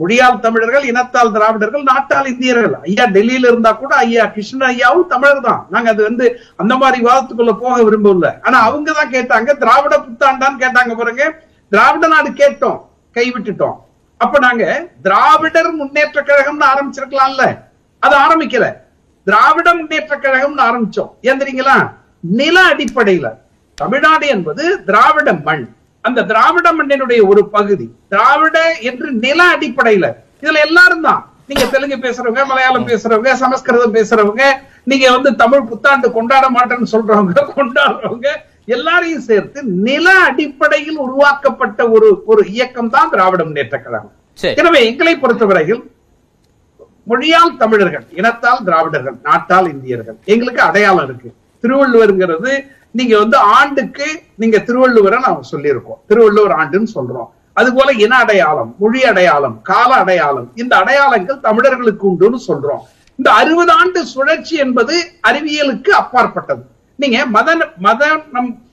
மொழியால் தமிழர்கள், இனத்தால் திராவிடர்கள், நாட்டால் இந்தியர்கள். ஐயா டெல்லியில இருந்தா கூட ஐயா கிருஷ்ணன் ஐயாவும் தமிழர் தான். நாங்க அது வந்து அந்த மாதிரி வாதத்துக்குள்ள போக விரும்பல. ஆனா அவங்கதான் கேட்டாங்க, திராவிட புத்தாண்டான்னு கேட்டாங்க பாருங்க. திராவிட நாடு கேட்டோம், கைவிட்டுட்டோம். அப்ப நாங்க திராவிடர் முன்னேற்ற கழகம்னு ஆரம்பிச்சிருக்கலாம்ல, அது ஆரம்பிக்கல. திராவிட முன்னேற்ற கழகம்னு ஆரம்பிச்சோம். ஏன் தெரியுங்களா? நில அடிப்படையில தமிழ்நாடு என்பது திராவிட மண், அந்த திராவிட மண்ணினுடைய ஒரு பகுதி திராவிட என்று நில அடிப்படையில. இதுல எல்லாரும் தான், நீங்க தெலுங்கு பேசுறவங்க, மலையாளம் பேசுறவங்க, சமஸ்கிருதம் பேசுறவங்க, நீங்க வந்து தமிழ் புத்தாண்டு கொண்டாட மாட்டேன்னு சொல்றவங்க, கொண்டாடுறவங்க எல்லாரையும் சேர்த்து நில அடிப்படையில் உருவாக்கப்பட்ட ஒரு இயக்கம் தான் திராவிட முன்னேற்ற கழகம். எனவே எங்களை பொறுத்தவரையில் மொழியால் தமிழர்கள், இனத்தால் திராவிடர்கள், நாட்டால் இந்தியர்கள், எங்களுக்கு அடையாளம் இருக்கு. திருவள்ளுவருங்கிறது நீங்க வந்து ஆண்டுக்கு நீங்க திருவள்ளுவரை நாம சொல்லியிருக்கோம், திருவள்ளுவர் ஆண்டுன்னு சொல்றோம். அது போல இன அடையாளம், மொழி அடையாளம், கால அடையாளம், இந்த அடையாளங்கள் தமிழர்களுக்கு உண்டுன்னு சொல்றோம். இந்த 60 ஆண்டு சுழற்சி என்பது அறிவியலுக்கு அப்பாற்பட்டது. நீங்க மத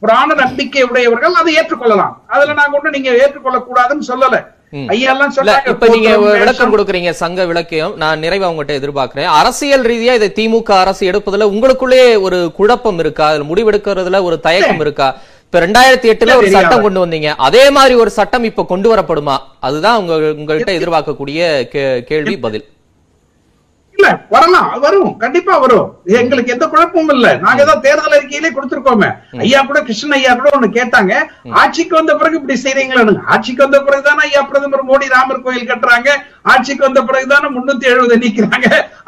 புராண நம்பிக்கை உடையவர்கள் அதை ஏற்றுக்கொள்ளலாம். அதுல நாங்க ஒண்ணு நீங்க ஏற்றுக்கொள்ள கூடாதுன்னு சொல்லல. விளக்கம் கொடுக்கறீங்க, சங்க விளக்கம். நான் நிறைவா உங்ககிட்ட எதிர்பார்க்கிறேன். அரசியல் ரீதியா இதை திமுக அரசு எடுப்பதுல உங்களுக்குள்ளே ஒரு குழப்பம் இருக்கா? முடிவெடுக்கிறதுல ஒரு தயக்கம் இருக்கா? இப்ப 2008 ஒரு சட்டம் கொண்டு வந்தீங்க, அதே மாதிரி ஒரு சட்டம் இப்ப கொண்டு வரப்படுமா? அதுதான் உங்ககிட்ட எதிர்பார்க்கக்கூடிய கேள்வி பதில். வரலாம், வரும், கண்டிப்பா வரும். எங்களுக்கு எந்த குழப்பமும் இல்ல. நாங்க தான் தேர்தல் அறிக்கையிலே கொடுத்திருக்கோமே. ஐயா கூட, கிருஷ்ணன் ஐயா கூட ஒண்ணு கேட்டாங்க, ஆட்சிக்கு வந்த பிறகு இப்படி செய்றீங்களா? ஆட்சிக்கு வந்த பிறகுதானே ஐயா பிரதமர் மோடி ராமர் கோயில் கட்டுறாங்க, ஆட்சிக்கு வந்த பிறகுதானே 370 நீக்கிறாங்க,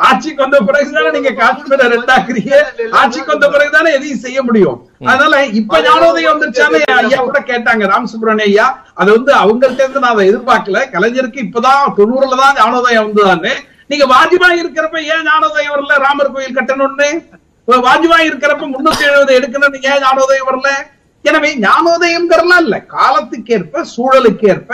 ஆட்சிக்கு வந்த பிறகுதானே நீங்க காஷ்மீரை ரெண்டாக்குறீங்க, ஆட்சிக்கு வந்த பிறகுதானே எதையும் செய்ய முடியும். அதனால இப்ப ஞானோதயம் வந்துருச்சானே ஐயா கூட கேட்டாங்க, ராமசுப்ரமணிய ஐயா. அது வந்து அவங்கள்ட்ட இருந்து நான் அதை எதிர்பார்க்கல. கலைஞருக்கு இப்பதான் 90லதான் ஞானோதயம் வந்துதானே. நீங்க வாஜ்பாய் இருக்கிறப்ப ஏன் ஞானோதயம் வரல ராமர் கோயில் கட்டணும்னு? வாஜ்பாய் இருக்கிறப்ப 370 எடுக்கணும்னு ஏன் ஞானோதயம் வரல? எனவே ஞானோதயம் இல்ல, காலத்துக்கேற்ப சூழலுக்கேற்ப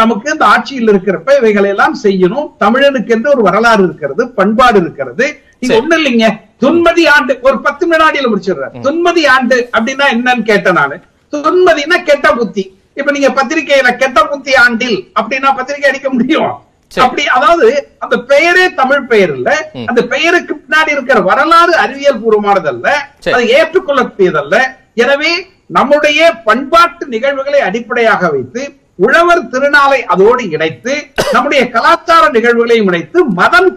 நமக்கு இந்த ஆட்சியில் இருக்கிறப்ப இவைகளை எல்லாம் செய்யணும். தமிழனுக்கு என்று ஒரு வரலாறு இருக்கிறது, பண்பாடு இருக்கிறது. நீங்க ஒண்ணு இல்லைங்க, துன்மதி ஆண்டு ஒரு 10 வினாடியில முடிச்சிடுற. துன்மதி ஆண்டு அப்படின்னா என்னன்னு கேட்டேன் நானு. துன்மதினா கெட்ட புத்தி. இப்ப நீங்க பத்திரிகையில கெட்ட புத்தி ஆண்டில் அப்படின்னா பத்திரிகை அடிக்க முடியும்? அப்படி அதாவது அந்த பெயரே தமிழ் பெயர் இல்ல, அந்த பெயருக்கு பின்னாடி இருக்கிற வரலாறு அறிவியல் பூர்வமானதல்ல, அதை ஏற்றுக்கொள்ளக்கூடியதல்ல. எனவே நம்முடைய பண்பாட்டு நிகழ்வுகளை அடிப்படையாக வைத்து உழவர் திருநாளை அதோடு இணைத்து நம்முடைய கலாச்சார நிகழ்வுகளையும் இணைத்து மதம்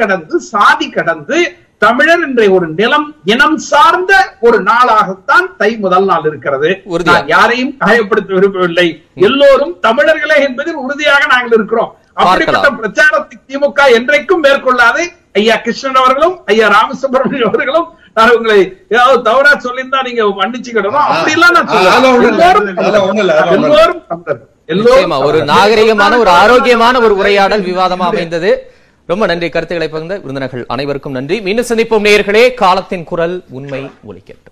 கடந்து சாதி கடந்து தமிழர் இன்றைய ஒரு நிலம் இனம் சார்ந்த ஒரு நாளாகத்தான் தை முதல் நாள் இருக்கிறது. நான் யாரையும் காயப்படுத்த விரும்பவில்லை, எல்லோரும் தமிழர்களே என்பதில் உறுதியாக நாங்கள் இருக்கிறோம். அப்படிப்பட்ட பிரச்சாரத்தை திமுக என்றைக்கும் மேற்கொள்ளாது. ஐயா கிருஷ்ணன் அவர்களும் ஐயா ராமசுப்ரமணியம் அவர்களும் நான் உங்களை ஏதாவது தவறா சொல்லியிருந்தா நீங்க மன்னிச்சுக்கிடணும். அப்படி எல்லாம் நான் சொல்லுவோம். ஒரு நாகரிகமான ஒரு ஆரோக்கியமான ஒரு உரையாடல் விவாதமா அமைந்தது. ரொம்ப நன்றி. கருத்துக்களை பகிர்ந்த விருந்தினர்கள் அனைவருக்கும் நன்றி. மீண்டும் சந்திப்போம் நேயர்களே. காலத்தின் குரல் உண்மை ஒலிக்கட்டும்.